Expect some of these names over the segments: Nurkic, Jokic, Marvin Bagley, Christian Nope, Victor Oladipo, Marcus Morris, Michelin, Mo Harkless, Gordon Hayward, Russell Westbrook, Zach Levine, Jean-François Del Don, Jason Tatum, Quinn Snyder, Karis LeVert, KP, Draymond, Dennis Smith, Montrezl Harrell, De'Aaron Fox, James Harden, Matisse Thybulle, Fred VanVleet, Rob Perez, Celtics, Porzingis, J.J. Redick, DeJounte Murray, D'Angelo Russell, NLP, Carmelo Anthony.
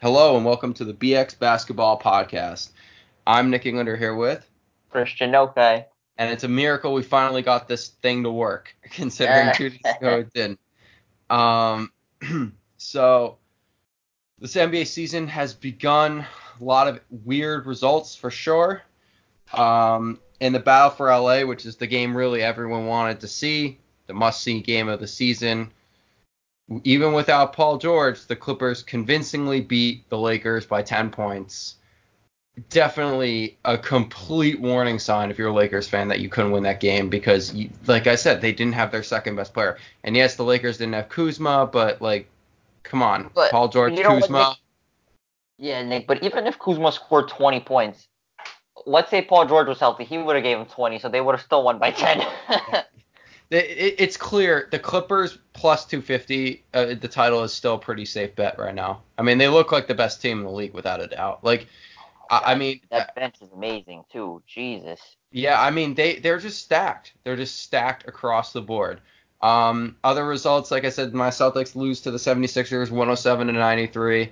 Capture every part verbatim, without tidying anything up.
Hello and welcome to the B X Basketball Podcast. I'm Nick Englander here with Christian Nope. And it's a miracle we finally got this thing to work, considering two days ago it didn't. Um, so this N B A season has begun. A lot of weird results for sure. Um, in the battle for L A, which is the game really everyone wanted to see, the must-see game of the season. Even without Paul George, the Clippers convincingly beat the Lakers by ten points. Definitely a complete warning sign if you're a Lakers fan that you couldn't win that game because, you, like I said, they didn't have their second best player. And yes, the Lakers didn't have Kuzma, but, like, come on. But Paul George, you know, Kuzma. Nick, yeah, Nick, but even if Kuzma scored twenty points, let's say Paul George was healthy, he would have gave him twenty, so they would have still won by ten. It's clear the Clippers plus two fifty, uh, the title is still a pretty safe bet right now. I mean, they look like the best team in the league without a doubt. Like, oh I, I mean, that bench is amazing too. Jesus. Yeah, I mean, they they're just stacked. They're just stacked across the board. Um, other results, like I said, my Celtics lose to the seventy-sixers, one oh seven to ninety-three.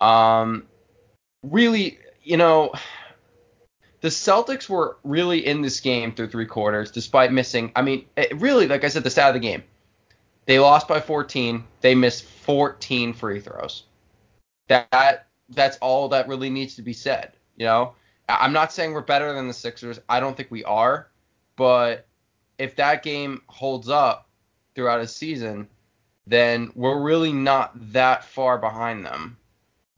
Um, really, you know. The Celtics were really in this game through three quarters, despite missing. I mean, it really, like I said, the stat of the game. They lost by fourteen. They missed fourteen free throws. That that's all that really needs to be said. You know, I'm not saying we're better than the Sixers. I don't think we are. But if that game holds up throughout a season, then we're really not that far behind them,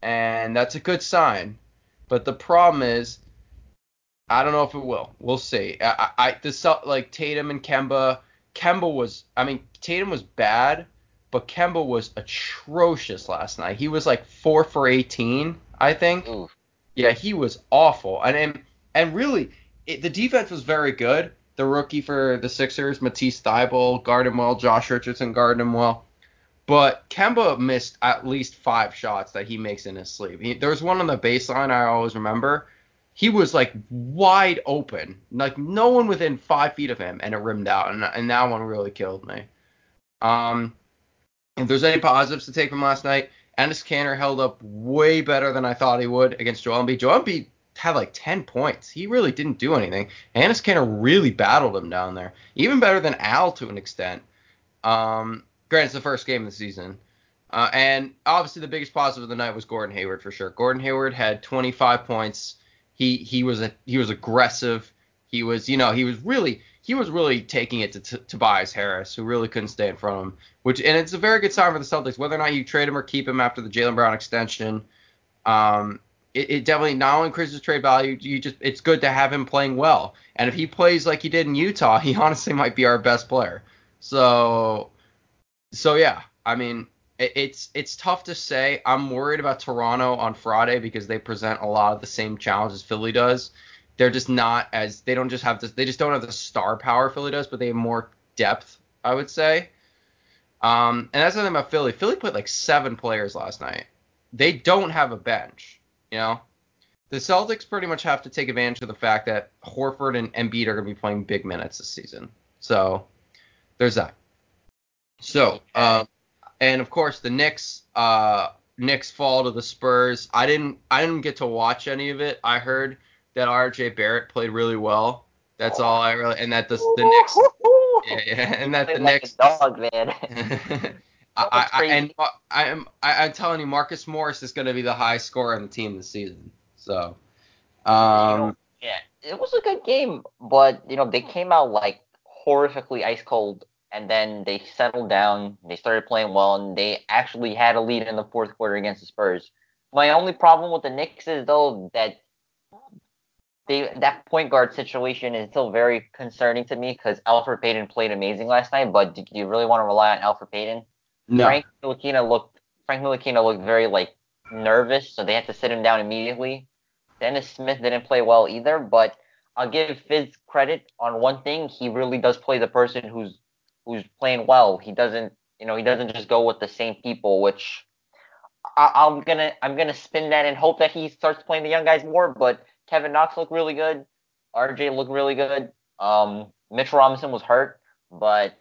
and that's a good sign. But the problem is, I don't know if it will. We'll see. I, I, this like Tatum and Kemba. Kemba was, I mean, Tatum was bad, but Kemba was atrocious last night. He was like four for eighteen, I think. Ooh. Yeah, he was awful. And and, and really, it, the defense was very good. The rookie for the Sixers, Matisse Thybulle, guarded him well. Josh Richardson guarded him well. But Kemba missed at least five shots that he makes in his sleep. He, there was one on the baseline I always remember. He was, like, wide open, like, no one within five feet of him, and it rimmed out, and, and that one really killed me. Um, if there's any positives to take from last night, Enes Kanter held up way better than I thought he would against Joel Embiid. Joel Embiid had, like, ten points. He really didn't do anything. Enes Kanter really battled him down there, even better than Al to an extent. Um, granted, it's the first game of the season. Uh, and, obviously, the biggest positive of the night was Gordon Hayward, for sure. Gordon Hayward had twenty-five points. He he was a, he was aggressive. He was you know he was really he was really taking it to t- Tobias Harris, who really couldn't stay in front of him. Which and it's a very good sign for the Celtics, whether or not you trade him or keep him after the Jaylen Brown extension. Um, it, it definitely not only increases trade value. You just it's good to have him playing well. And if he plays like he did in Utah, he honestly might be our best player. So so yeah, I mean. It's it's tough to say. I'm worried about Toronto on Friday because they present a lot of the same challenges Philly does. They're just not as they don't just have this. They just don't have the star power Philly does, but they have more depth, I would say. Um, and that's the thing about Philly. Philly put like seven players last night. They don't have a bench. You know, the Celtics pretty much have to take advantage of the fact that Horford and Embiid are going to be playing big minutes this season. So there's that. So. Um, And of course, the Knicks, uh, Knicks fall to the Spurs. I didn't, I didn't get to watch any of it. I heard that R J Barrett played really well. That's all I really, and that the, the Knicks, yeah, yeah, and that the like Knicks. Dog, man. I, I, and I'm, I, I'm telling you, Marcus Morris is going to be the highest scorer on the team this season. So, um, yeah, it was a good game, but you know they came out like horrifically ice cold. And then they settled down, they started playing well, and they actually had a lead in the fourth quarter against the Spurs. My only problem with the Knicks is, though, that they, that point guard situation is still very concerning to me because Elfrid Payton played amazing last night, but do you really want to rely on Elfrid Payton? No. Frank Ntilikina looked, Frank Ntilikina looked very, like, nervous, so they had to sit him down immediately. Dennis Smith didn't play well either, but I'll give Fizz credit on one thing. He really does play the person who's who's playing well. He doesn't, you know, he doesn't just go with the same people, which I, I'm going to, I'm going to spin that and hope that he starts playing the young guys more, but Kevin Knox looked really good. R J looked really good. Um, Mitch Robinson was hurt, but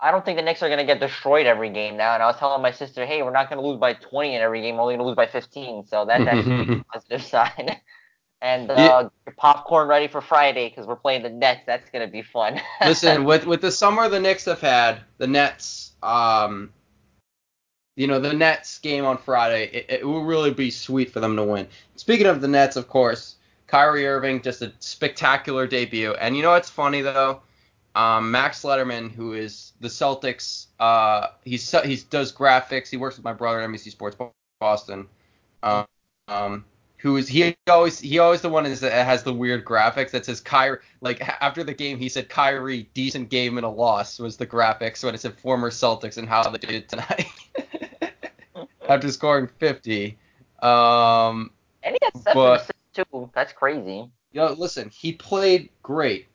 I don't think the Knicks are going to get destroyed every game now. And I was telling my sister, hey, we're not going to lose by twenty in every game. We're only going to lose by fifteen. So that's actually a positive sign. And uh, yeah. Get your popcorn ready for Friday because we're playing the Nets. That's going to be fun. Listen, with with the summer the Knicks have had, the Nets, um, you know, the Nets game on Friday, it, it will really be sweet for them to win. Speaking of the Nets, of course, Kyrie Irving, just a spectacular debut. And you know what's funny, though? Um, Max Letterman, who is the Celtics, uh, he's he does graphics. He works with my brother at N B C Sports Boston. Um, um, who is he always he always the one is that has the weird graphics that says Kyrie. Like after the game, he said Kyrie, decent game and a loss was the graphics when it said former Celtics and how they did tonight after scoring fifty. Um, and he got seven assists too. That's crazy. You know, listen, he played great.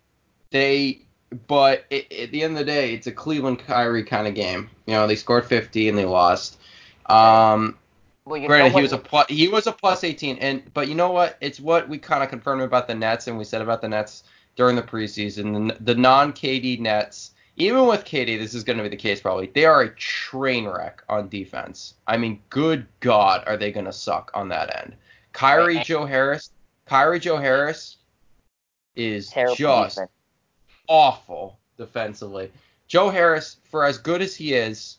They. But it, at the end of the day, it's a Cleveland Kyrie kind of game. You know, they scored fifty and they lost. Um, well, granted, he was a plus, he was a plus eighteen, and but you know what? It's what we kind of confirmed about the Nets, and we said about the Nets during the preseason. The, the non-K D Nets, even with K D, this is going to be the case probably. They are a train wreck on defense. I mean, good God, are they going to suck on that end? Kyrie right. Joe Harris, Kyrie Joe Harris is terrible just. Defense. Awful defensively. Joe Harris, for as good as he is,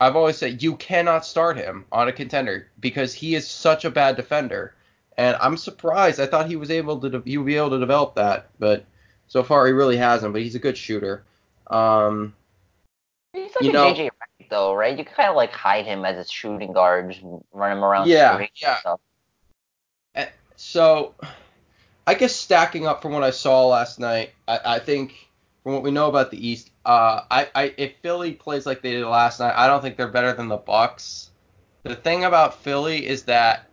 I've always said you cannot start him on a contender because he is such a bad defender. And I'm surprised. I thought he was able to de- he would be able to develop that, but so far he really hasn't. But he's a good shooter. Um, he's like you a know, J J Redick, though, right? You can kind of like hide him as a shooting guard, run him around. Yeah, yeah. And stuff. And so. I guess stacking up from what I saw last night, I, I think from what we know about the East, uh, I, I if Philly plays like they did last night, I don't think they're better than the Bucks. The thing about Philly is that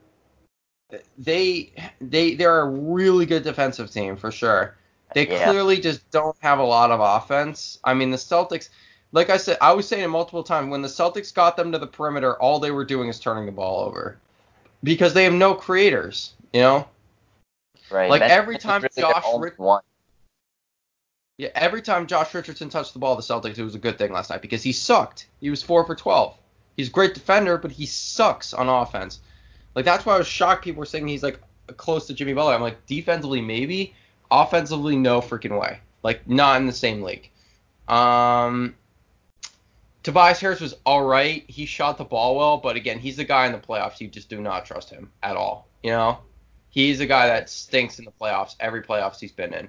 they they they're a really good defensive team for sure. They yeah. clearly just don't have a lot of offense. I mean, the Celtics, like I said, I was saying it multiple times when the Celtics got them to the perimeter, all they were doing is turning the ball over because they have no creators, you know. Right. Like, that's, every time really Josh Richardson yeah, every time Josh Richardson touched the ball, the Celtics, it was a good thing last night because he sucked. He was four for twelve. He's a great defender, but he sucks on offense. Like, that's why I was shocked people were saying he's, like, close to Jimmy Butler. I'm like, defensively, maybe. Offensively, no freaking way. Like, not in the same league. Um, Tobias Harris was all right. He shot the ball well, but, again, he's the guy in the playoffs. You just do not trust him at all, you know? He's a guy that stinks in the playoffs, every playoffs he's been in.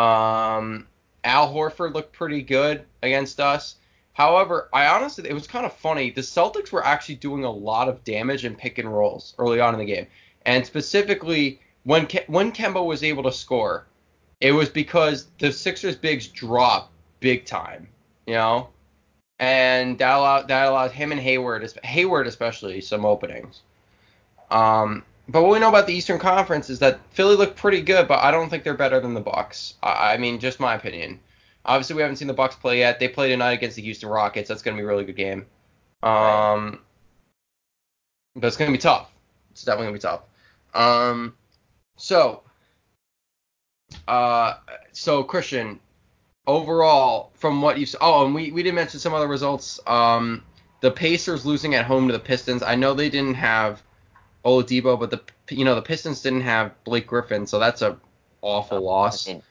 Um, Al Horford looked pretty good against us. However, I honestly, it was kind of funny. The Celtics were actually doing a lot of damage in pick and rolls early on in the game. And specifically, when, Ke- when Kemba was able to score, it was because the Sixers' bigs dropped big time, you know? And that allowed, that allowed him and Hayward, Hayward especially, some openings. Um... But what we know about the Eastern Conference is that Philly looked pretty good, but I don't think they're better than the Bucks. I, I mean, just my opinion. Obviously, we haven't seen the Bucks play yet. They play tonight against the Houston Rockets. That's going to be a really good game. Um, but it's going to be tough. It's definitely going to be tough. Um, so, uh, so Christian, overall, from what you've – oh, and we, we didn't mention some other results. Um, the Pacers losing at home to the Pistons. I know they didn't have – Oladipo, but the you know the Pistons didn't have Blake Griffin, so that's a awful loss. What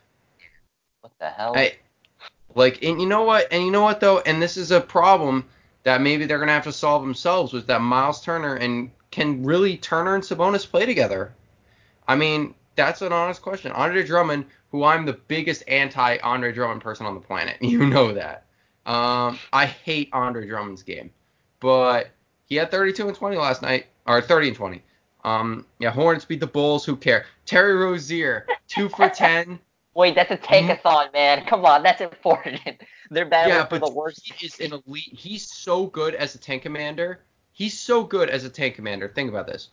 the hell? I, like, and you know what? And you know what though? And this is a problem that maybe they're gonna have to solve themselves. Was that Miles Turner and can really Turner and Sabonis play together? I mean, that's an honest question. Andre Drummond, who I'm the biggest anti Andre Drummond person on the planet, you know that. Um, I hate Andre Drummond's game, but he had thirty-two and twenty last night. Or thirty and twenty. Um, yeah, Hornets beat the Bulls. Who care? Terry Rozier, two for ten. Wait, that's a take-a-thon, man. Come on, that's important. They're better yeah, for the worst. He is an elite. He's so good as a tank commander. He's so good as a tank commander. Think about this.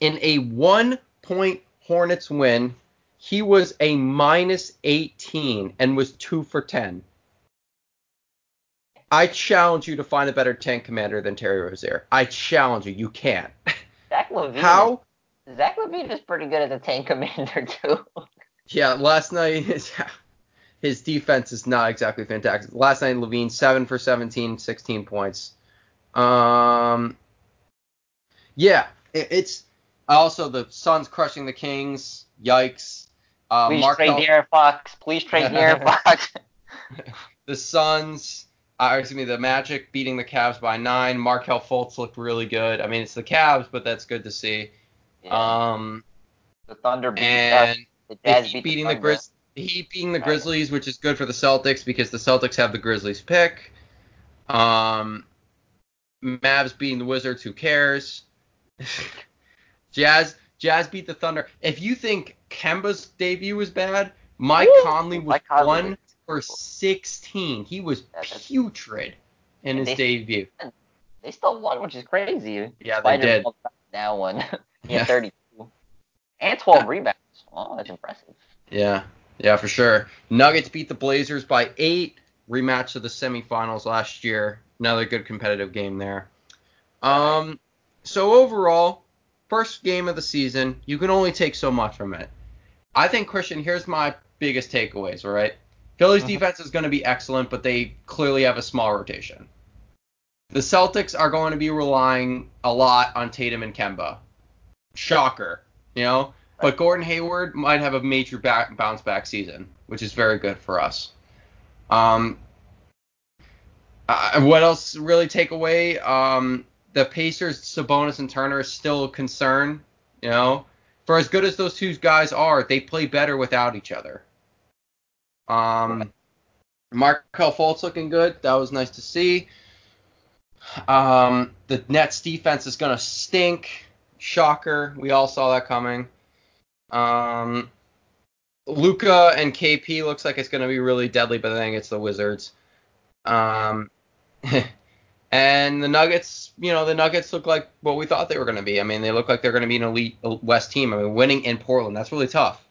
In a one-point Hornets win, he was a minus eighteen and was two for ten. I challenge you to find a better tank commander than Terry Rozier. I challenge you. You can't. Zach Levine. How? Zach Levine is pretty good as a tank commander, too. Yeah, last night, his defense is not exactly fantastic. Last night, Levine, seven for seventeen, sixteen points. Um, yeah, it, it's also the Suns crushing the Kings. Yikes. Uh, Please Mark trade Del- De'Aaron Fox. Please trade De'Aaron Fox. The Suns, uh, excuse me, the Magic beating the Cavs by nine. Markelle Fultz looked really good. I mean, it's the Cavs, but that's good to see. Yeah. Um, the Thunder beat and the Jazz beat beating the, the Grizzlies. Heat beating the Grizzlies, which is good for the Celtics because the Celtics have the Grizzlies pick. Um, Mavs beating the Wizards, who cares? Jazz Jazz beat the Thunder. If you think Kemba's debut was bad, Mike Ooh, Conley was Mike one for sixteen. He was yeah, putrid in his they, debut. They still won, which is crazy. Yeah, Spider they did. That one. He had yeah. thirty-two. And twelve yeah. rebounds. Oh, that's impressive. Yeah. Yeah, for sure. Nuggets beat the Blazers by eight. Rematch of the semifinals last year. Another good competitive game there. Um, so overall, first game of the season, you can only take so much from it. I think, Christian, here's my biggest takeaways, all right? Philly's uh-huh. defense is going to be excellent, but they clearly have a small rotation. The Celtics are going to be relying a lot on Tatum and Kemba. Shocker, you know? But Gordon Hayward might have a major back, bounce back season, which is very good for us. Um, uh, what else really take away? Um, the Pacers, Sabonis and Turner, is still a concern. You know, for as good as those two guys are, they play better without each other. Um, Markelle Fultz looking good. That was nice to see. Um, the Nets defense is going to stink. Shocker. We all saw that coming. Um, Luka and K P looks like it's going to be really deadly, but I think it's the Wizards. Um, and the Nuggets, you know, the Nuggets look like what we thought they were going to be. I mean, they look like they're going to be an elite West team. I mean, winning in Portland, that's really tough.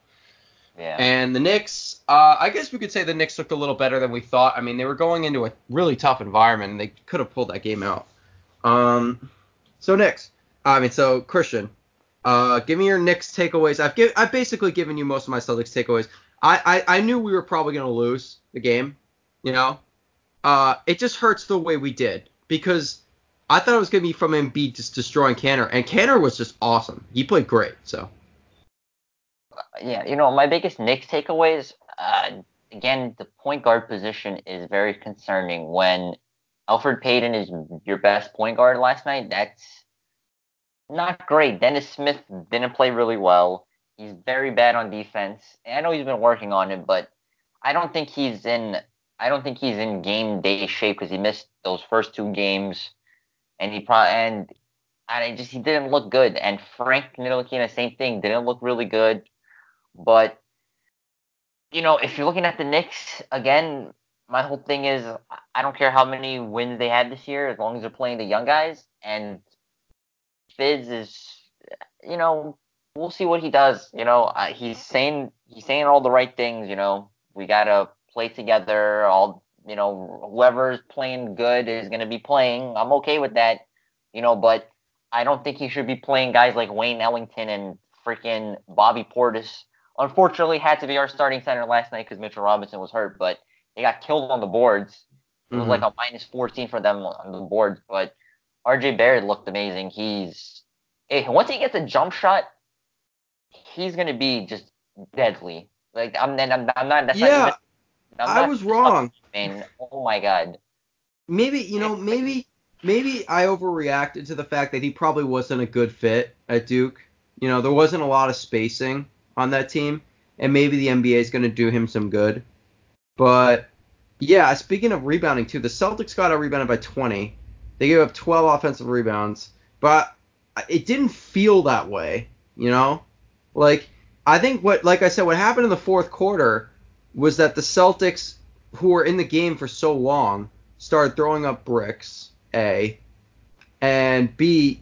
Yeah. And the Knicks, uh, I guess we could say the Knicks looked a little better than we thought. I mean, they were going into a really tough environment, and they could have pulled that game out. Um, so Knicks, I mean, so Christian. Uh, give me your Knicks takeaways. I've give, I've basically given you most of my Celtics takeaways. I, I, I knew we were probably going to lose the game, you know. Uh, it just hurts the way we did because I thought it was going to be from Embiid just destroying Canner, and Canner was just awesome. He played great, so. Yeah, you know, my biggest Knicks takeaways, uh, again, the point guard position is very concerning. When Elfrid Payton is your best point guard last night, that's not great. Dennis Smith didn't play really well. He's very bad on defense. And I know he's been working on it, but I don't think he's in. I don't think he's in game day shape because he missed those first two games, and he probably and I just he didn't look good. And Frank Ntilikina, same thing, didn't look really good. But you know, if you're looking at the Knicks again, my whole thing is I don't care how many wins they had this year as long as they're playing the young guys and. Fizz is, you know, we'll see what he does. You know, uh, he's saying he's saying all the right things. You know, we gotta play together. All you know, whoever's playing good is gonna be playing. I'm okay with that. You know, but I don't think he should be playing guys like Wayne Ellington and freaking Bobby Portis. Unfortunately, had to be our starting center last night because Mitchell Robinson was hurt, but they got killed on the boards. It was mm-hmm. like a minus fourteen for them on the boards, but. R J Barrett looked amazing. He's – once he gets a jump shot, he's going to be just deadly. Like, I'm, I'm, I'm not – Yeah, not, I'm I not was wrong. Man. Oh, my God. Maybe, you know, maybe maybe I overreacted to the fact that he probably wasn't a good fit at Duke. You know, there wasn't a lot of spacing on that team, and maybe the N B A is going to do him some good. But, yeah, speaking of rebounding, too, the Celtics got out rebounded by twenty. They gave up twelve offensive rebounds, but it didn't feel that way, you know? Like, I think what, like I said, what happened in the fourth quarter was that the Celtics, who were in the game for so long, started throwing up bricks, A, and B,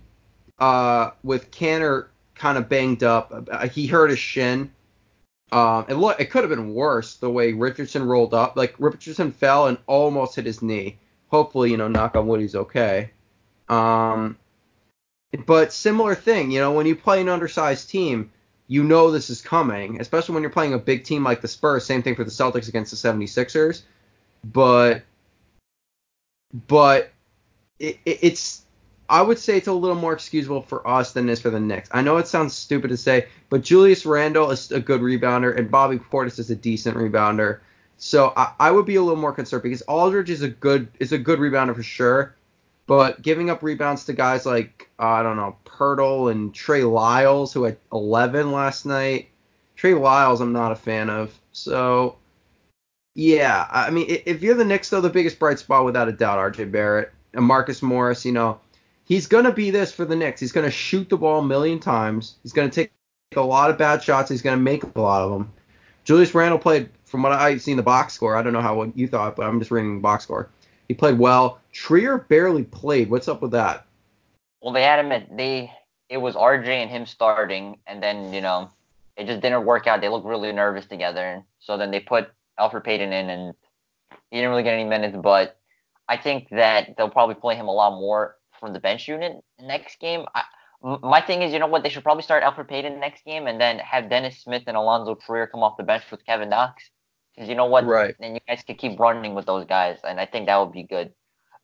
uh, with Canner kind of banged up. He hurt his shin. Um, and look, it could have been worse the way Richardson rolled up. Like, Richardson fell and almost hit his knee. Hopefully, you know, knock on wood, he's okay. Um, but similar thing, you know, when you play an undersized team, you know this is coming, especially when you're playing a big team like the Spurs. Same thing for the Celtics against the seventy-sixers. But but it, it, it's I would say it's a little more excusable for us than it is for the Knicks. I know it sounds stupid to say, but Julius Randle is a good rebounder, and Bobby Portis is a decent rebounder. So I, I would be a little more concerned because Aldridge is a good is a good rebounder for sure, but giving up rebounds to guys like uh, I don't know Pirtle and Trey Lyles, who had eleven last night. Trey Lyles, I'm not a fan of. So yeah, I mean, if you're the Knicks, though, the biggest bright spot without a doubt, R J Barrett and Marcus Morris. You know, he's gonna be this for the Knicks. He's gonna shoot the ball a million times. He's gonna take a lot of bad shots. He's gonna make a lot of them. Julius Randle played. From what I've seen the box score, I don't know how what you thought, but I'm just reading the box score. He played well. Trier barely played. What's up with that? Well, they had him at they. It was R J and him starting, and then you know it just didn't work out. They looked really nervous together, so then they put Elfrid Payton in, and he didn't really get any minutes. But I think that they'll probably play him a lot more from the bench unit next game. I, my thing is, you know what? They should probably start Elfrid Payton next game, and then have Dennis Smith and Alonzo Trier come off the bench with Kevin Knox. Because you know what? Right. And you guys could keep running with those guys, and I think that would be good.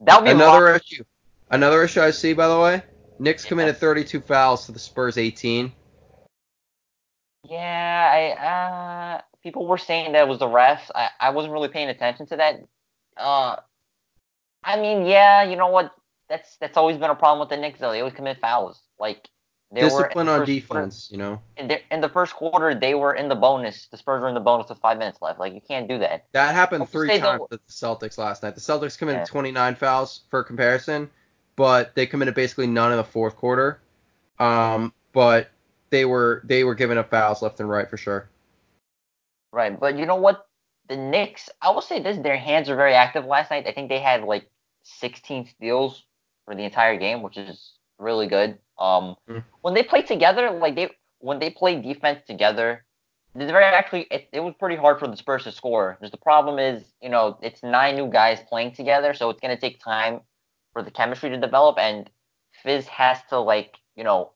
That would be another long- issue. Another issue I see, by the way, Knicks yeah. committed thirty-two fouls to the Spurs eighteen. Yeah, I uh, people were saying that it was the refs. I, I wasn't really paying attention to that. Uh, I mean, yeah, you know what? That's that's always been a problem with the Knicks, though. They always commit fouls. Like they discipline were on defense, quarter, you know. In the, in the first quarter, they were in the bonus. The Spurs were in the bonus with five minutes left. Like, you can't do that. That happened three times with the Celtics last night. The Celtics committed yeah. twenty-nine fouls for comparison, but they committed basically none in the fourth quarter. Um, but they were they were giving up fouls left and right for sure. Right, but you know what? The Knicks, I will say this, their hands were very active last night. I think they had like sixteen steals for the entire game, which is really good. Um, mm. When they play together, like they when they play defense together, it's very actually it, it was pretty hard for the Spurs to score. Just the problem is, you know, it's nine new guys playing together, so it's gonna take time for the chemistry to develop. And Fizz has to like you know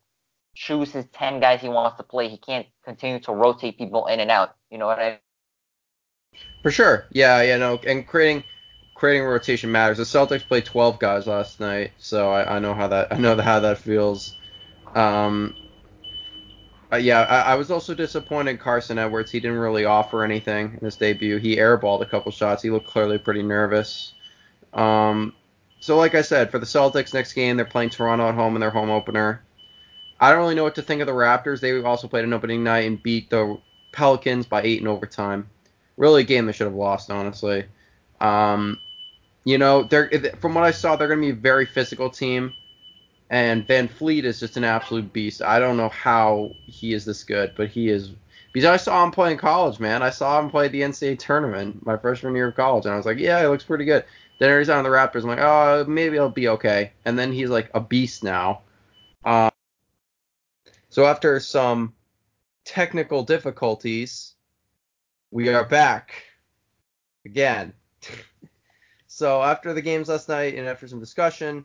choose his ten guys he wants to play. He can't continue to rotate people in and out. You know what I mean? For sure, yeah, yeah, no, and creating. Creating rotation matters. The Celtics played twelve guys last night, so I, I know how that I know how that feels. Um, uh, yeah, I, I was also disappointed Carson Edwards. He didn't really offer anything in his debut. He airballed a couple shots. He looked clearly pretty nervous. Um, so like I said, for the Celtics next game, they're playing Toronto at home in their home opener. I don't really know what to think of the Raptors. They also played an opening night and beat the Pelicans by eight in overtime. Really a game they should have lost, honestly. Um, You know, they're from what I saw, they're going to be a very physical team, and Van Fleet is just an absolute beast. I don't know how he is this good, but he is. Because I saw him play in college, man. I saw him play at the N C double A tournament my freshman year of college, and I was like, yeah, he looks pretty good. Then he's on the Raptors. I'm like, oh, maybe he'll be okay. And then he's like a beast now. Um, so after some technical difficulties, we are back again. So after the games last night and after some discussion,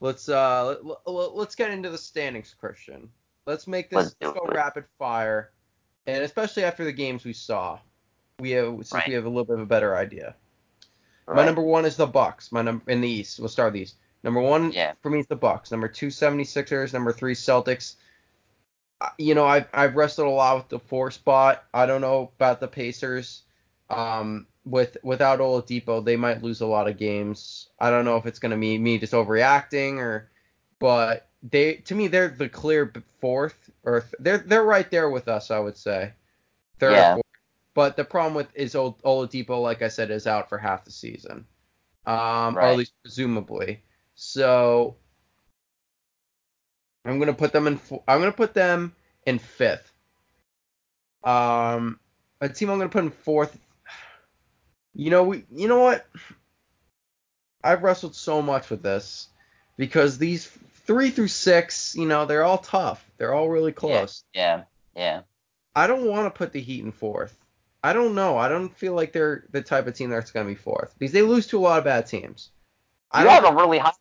let's uh let, let's get into the standings, Christian. Let's make this let's go rapid fire, and especially after the games we saw, we have since right. we have a little bit of a better idea. Right. My number one is the Bucks. My number in the East. We'll start with the East. Number one yeah. for me is the Bucks. Number two, seventy-sixers. Number three, Celtics. You know, I've I've wrestled a lot with the four spot. I don't know about the Pacers. Um. With without Oladipo, they might lose a lot of games. I don't know if it's gonna be me just overreacting or, but they to me they're the clear fourth or th- they're they're right there with us. I would say third yeah. or fourth. But the problem with is Ol- Oladipo, like I said, is out for half the season, um, right. or at least presumably. So I'm gonna put them in. Fo- I'm gonna put them in fifth. Um, a team I'm gonna put in fourth. You know, we, you know what? I've wrestled so much with this because these three through six, you know, they're all tough. They're all really close. Yeah, yeah. yeah. I don't want to put the Heat in fourth. I don't know. I don't feel like they're the type of team that's going to be fourth because they lose to a lot of bad teams. You I don't have a really hot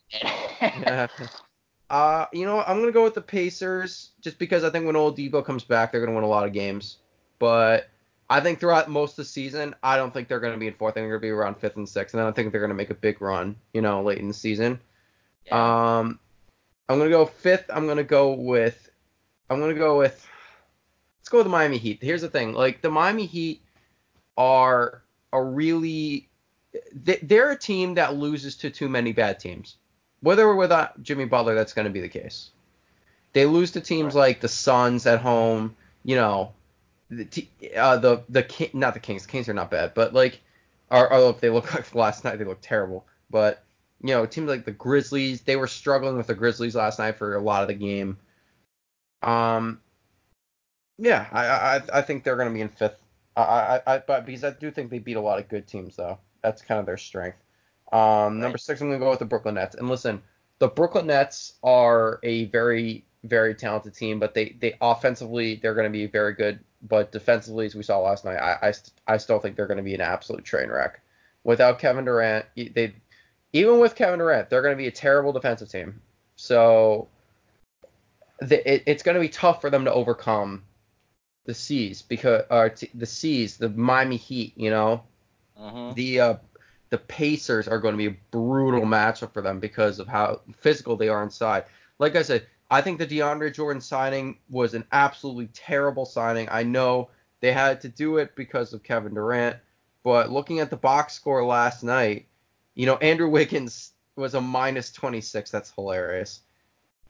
Uh, you know what? I'm going to go with the Pacers just because I think when Oladipo comes back, they're going to win a lot of games. But I think throughout most of the season, I don't think they're going to be in fourth. I think they're going to be around fifth and sixth. And I don't think they're going to make a big run, you know, late in the season. Yeah. Um, I'm going to go fifth. I'm going to go with – I'm going to go with – let's go with the Miami Heat. Here's the thing. Like, the Miami Heat are a really – they're a team that loses to too many bad teams. Whether or without Jimmy Butler, that's going to be the case. They lose to teams like the Suns at home, you know, the uh, the the not the Kings. The Kings are not bad, but like, or, or if they look like last night, they look terrible. But you know, teams like the Grizzlies, they were struggling with the Grizzlies last night for a lot of the game. Um, yeah, I I, I think they're going to be in fifth. I, I I but because I do think they beat a lot of good teams though. That's kind of their strength. Um, number six, I'm going to go with the Brooklyn Nets. And listen, the Brooklyn Nets are a very, very talented team, but they, they offensively, they're going to be very good. But defensively, as we saw last night, I, I, st- I still think they're going to be an absolute train wreck. Without Kevin Durant, they even with Kevin Durant, they're going to be a terrible defensive team. So the, it, it's going to be tough for them to overcome the C's, because uh, t- the C's, the Miami Heat, you know, uh-huh. the uh, – the Pacers are going to be a brutal matchup for them because of how physical they are inside. Like I said, I think the DeAndre Jordan signing was an absolutely terrible signing. I know they had to do it because of Kevin Durant, but looking at the box score last night, you know, Andrew Wiggins was a minus twenty-six. That's hilarious.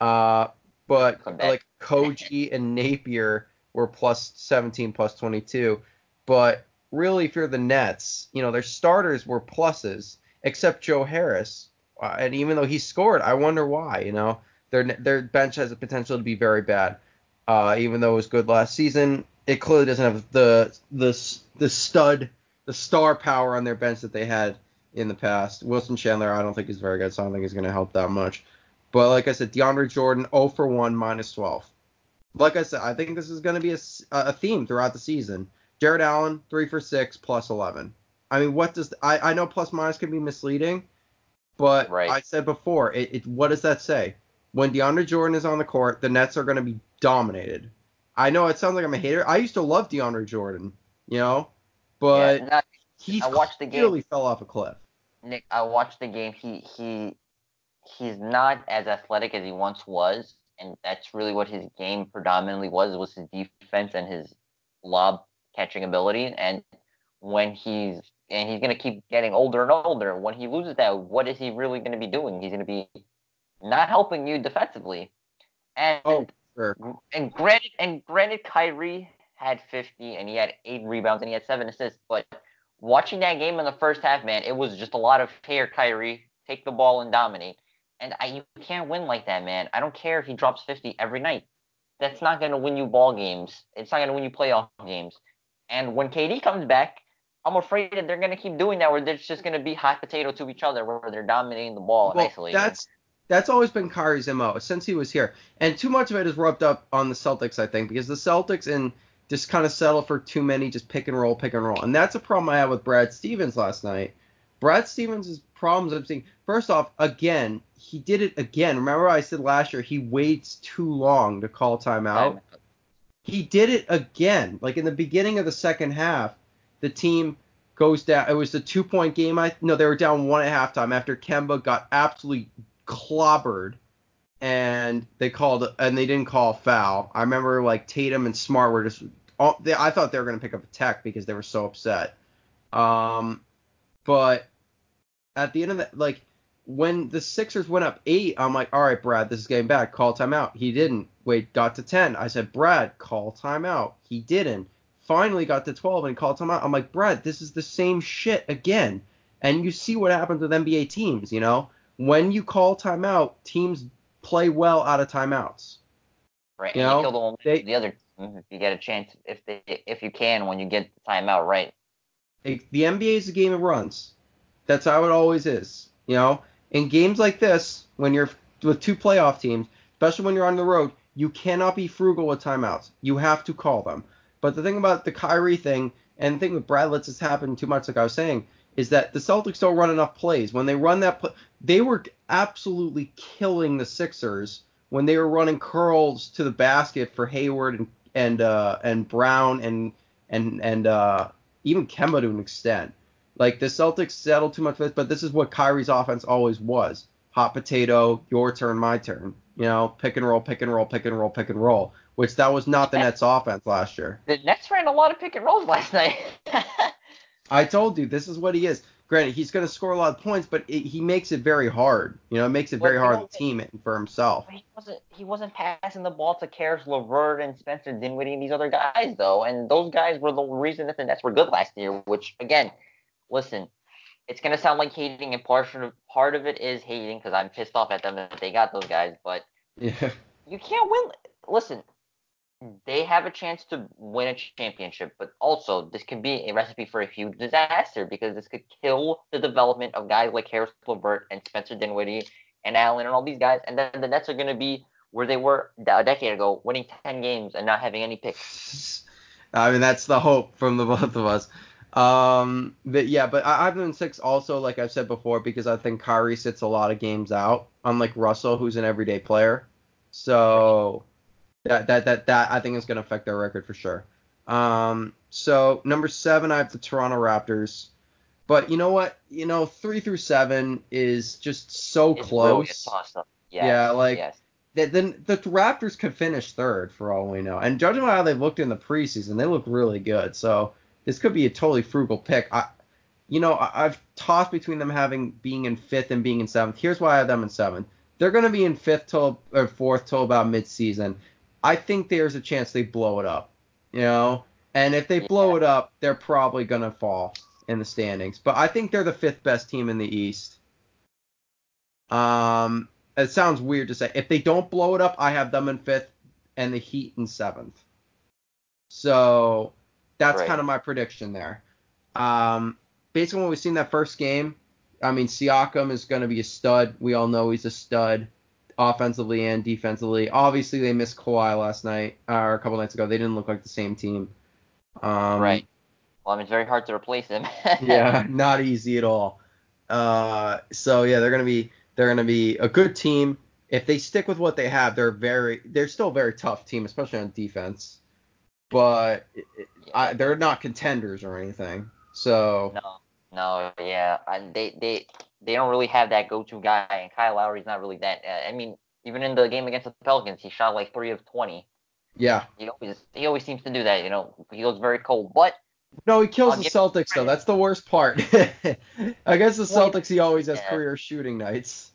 Uh, but like Koji and Napier were plus seventeen, plus twenty-two. But really, if you're the Nets, you know, their starters were pluses, except Joe Harris. Uh, and even though he scored, I wonder why, you know. Their their bench has the potential to be very bad. Uh, even though it was good last season, it clearly doesn't have the, the, the stud, the star power on their bench that they had in the past. Wilson Chandler, I don't think is very good, so I don't think he's going to help that much. But like I said, DeAndre Jordan, oh for one, minus twelve. Like I said, I think this is going to be a, a theme throughout the season. Jared Allen, three for six, plus eleven. I mean, what does – I know plus-minus can be misleading, but right. I said before, it, it, what does that say? When DeAndre Jordan is on the court, the Nets are going to be dominated. I know it sounds like I'm a hater. I used to love DeAndre Jordan, you know, but yeah, he clearly fell off a cliff. Nick, I watched the game. He he He's not as athletic as he once was, and that's really what his game predominantly was, was his defense and his lob catching ability, and when he's and he's going to keep getting older and older. When he loses that, what is he really going to be doing? He's going to be not helping you defensively. And oh, sure. and granted, and granted, Kyrie had fifty and he had eight rebounds and he had seven assists. But watching that game in the first half, man, it was just a lot of here, Kyrie, take the ball and dominate. And I, you can't win like that, man. I don't care if he drops fifty every night. That's not going to win you ball games. It's not going to win you playoff games. And when K D comes back, I'm afraid that they're going to keep doing that, where they're just going to be hot potato to each other, where they're dominating the ball well, and isolating. That's, that's always been Kyrie's M O since he was here. And too much of it is rubbed up on the Celtics, I think, because the Celtics and just kind of settle for too many just pick and roll, pick and roll. And that's a problem I had with Brad Stevens last night. Brad Stevens' problems I'm seeing. First off, again, he did it again. Remember I said last year he waits too long to call timeout? I'm- He did it again. Like in the beginning of the second half, the team goes down. It was a two-point game. I no, they were down one at halftime after Kemba got absolutely clobbered, and they called and they didn't call a foul. I remember like Tatum and Smart were just. All, they, I thought they were going to pick up a tech because they were so upset. Um, but at the end of that, like when the Sixers went up eight, I'm like, all right, Brad, this is getting bad. Call timeout. He didn't. Wait, got to ten. I said, Brad, call timeout. He didn't. Finally got to twelve and called timeout. I'm like, Brad, this is the same shit again. And you see what happens with N B A teams, you know? When you call timeout, teams play well out of timeouts. Right. You know? You kill the, one, they, the other team if you get a chance, if they, if you can, when you get the timeout right. It, the N B A is a game of runs. That's how it always is, you know? In games like this, when you're with two playoff teams, especially when you're on the road, you cannot be frugal with timeouts. You have to call them. But the thing about the Kyrie thing, and the thing with Brad lets this happen too much, like I was saying, is that the Celtics don't run enough plays. When they run that play, they were absolutely killing the Sixers when they were running curls to the basket for Hayward and and uh, and Brown and and and uh, even Kemba to an extent. Like, the Celtics settled too much for this, but this is what Kyrie's offense always was. Hot potato, your turn, my turn. You know, pick and roll, pick and roll, pick and roll, pick and roll, which that was not the Nets offense last year. The Nets ran a lot of pick and rolls last night. I told you, this is what he is. Granted, he's going to score a lot of points, but it, he makes it very hard. You know, it makes it well, very hard on the team and for himself. He wasn't, he wasn't passing the ball to Karis LeVert and Spencer Dinwiddie and these other guys, though. And those guys were the reason that the Nets were good last year, which, again, listen, it's going to sound like hating, and part of it is hating because I'm pissed off at them that they got those guys. But yeah. You can't win. Listen, they have a chance to win a championship, but also this could be a recipe for a huge disaster because this could kill the development of guys like Harris LeVert and Spencer Dinwiddie and Allen and all these guys. And then the Nets are going to be where they were a decade ago, winning ten games and not having any picks. I mean, that's the hope from the both of us. Um, but yeah, but I, I've been six also, like I've said before, because I think Kyrie sits a lot of games out, unlike Russell, who's an everyday player. So that that that, that I think is going to affect their record for sure. Um, so number seven, I have the Toronto Raptors. But you know what? You know, three through seven is just so it's close. Awesome. Yes, yeah, like yes. the, the the Raptors could finish third for all we know. And judging by how they've looked in the preseason, they look really good. So this could be a totally frugal pick. I, you know, I, I've tossed between them having being in fifth and being in seventh. Here's why I have them in seventh. They're going to be in fifth till or fourth till about midseason. I think there's a chance they blow it up, you know. And if they yeah. blow it up, they're probably going to fall in the standings. But I think they're the fifth best team in the East. Um, it sounds weird to say. If they don't blow it up, I have them in fifth and the Heat in seventh. So that's right. Kind of my prediction there. Um, based on what we've seen that first game, I mean, Siakam is going to be a stud. We all know he's a stud offensively and defensively. Obviously, they missed Kawhi last night, or a couple nights ago. They didn't look like the same team. Um, right. Well, I mean, it's very hard to replace him. Yeah, not easy at all. Uh, so, yeah, they're going to be they're going to be a good team. If they stick with what they have, they're very they're still a very tough team, especially on defense. But it, it, I, they're not contenders or anything. So no, no, yeah, I, they they they don't really have that go-to guy, and Kyle Lowry's not really that. Uh, I mean, even in the game against the Pelicans, he shot like three of twenty. Yeah, he always he always seems to do that. You know, he goes very cold, but no, he kills I'll the Celtics though. That's the worst part. Against the Celtics, he always has yeah. career shooting nights.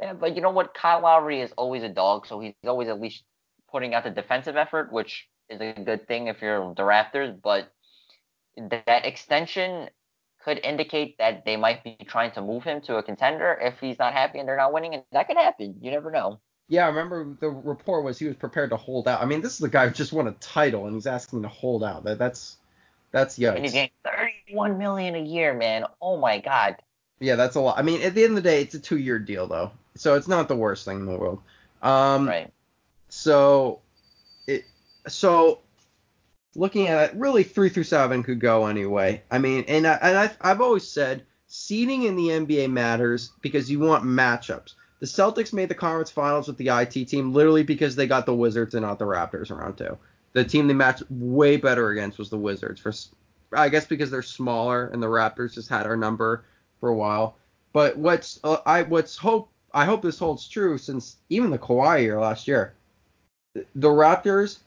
Yeah, but you know what? Kyle Lowry is always a dog, so he's always at least putting out the defensive effort, which is a good thing if you're the Raptors, but that extension could indicate that they might be trying to move him to a contender if he's not happy and they're not winning, and that could happen. You never know. Yeah, I remember the report was he was prepared to hold out. I mean, this is the guy who just won a title, and he's asking to hold out. That, that's that's yikes. And he's getting thirty-one million dollars a year, man. Oh, my God. Yeah, that's a lot. I mean, at the end of the day, it's a two-year deal, though, so it's not the worst thing in the world. Um, right. So... So, looking at it, really three through seven could go anyway. I mean, and, I, and I've, I've always said seeding in the N B A matters because you want matchups. The Celtics made the conference finals with the I T team literally because they got the Wizards and not the Raptors in round two. The team they matched way better against was the Wizards, for I guess because they're smaller and the Raptors just had our number for a while. But what's uh, I what's hope I hope this holds true since even the Kawhi year last year, the, the Raptors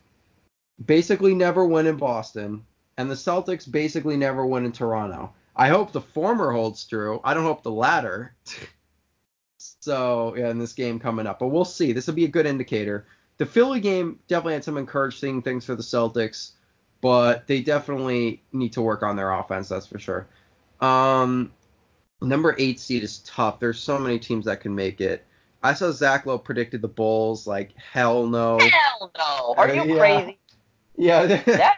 basically never win in Boston, and the Celtics basically never win in Toronto. I hope the former holds true. I don't hope the latter. So, yeah, in this game coming up. But we'll see. This will be a good indicator. The Philly game definitely had some encouraging things for the Celtics, but they definitely need to work on their offense, that's for sure. Um, number eight seed is tough. There's so many teams that can make it. I saw Zach Lowe predicted the Bulls. Like, hell no. Hell no. Are you yeah. crazy? Yeah, that,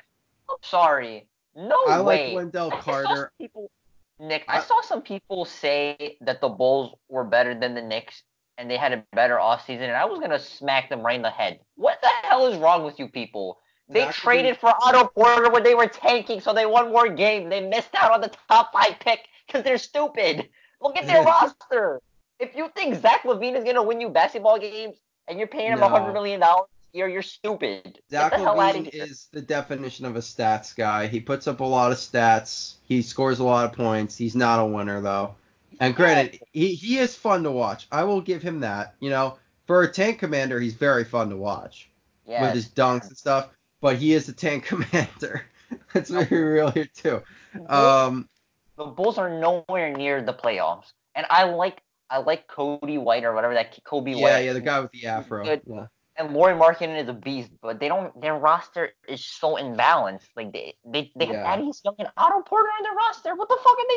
I'm sorry. No I way. I like Wendell Carter. I people, Nick, I, I saw some people say that the Bulls were better than the Knicks and they had a better offseason, and I was going to smack them right in the head. What the hell is wrong with you people? They traded be, for Otto Porter when they were tanking, so they won more games. They missed out on the top five pick because they're stupid. Look at their roster. If you think Zach Levine is going to win you basketball games, and you're paying him no. one hundred million dollars a year. You're stupid. Zach Get the hell Levine out of here. Is the definition of a stats guy. He puts up a lot of stats. He scores a lot of points. He's not a winner, though. And granted, he, he is fun to watch. I will give him that. You know, for a tank commander, he's very fun to watch yes. with his dunks and stuff. But he is a tank commander. That's very real here, too. Um, the Bulls are nowhere near the playoffs. And I like I like Cody White or whatever that Kobe yeah, White. Yeah, yeah, the guy with the afro. Yeah. And Lauri Markkanen is a beast, but they don't. Their roster is so imbalanced. Like they they, they yeah. have Thaddeus Young and Otto Porter on their roster. What the fuck are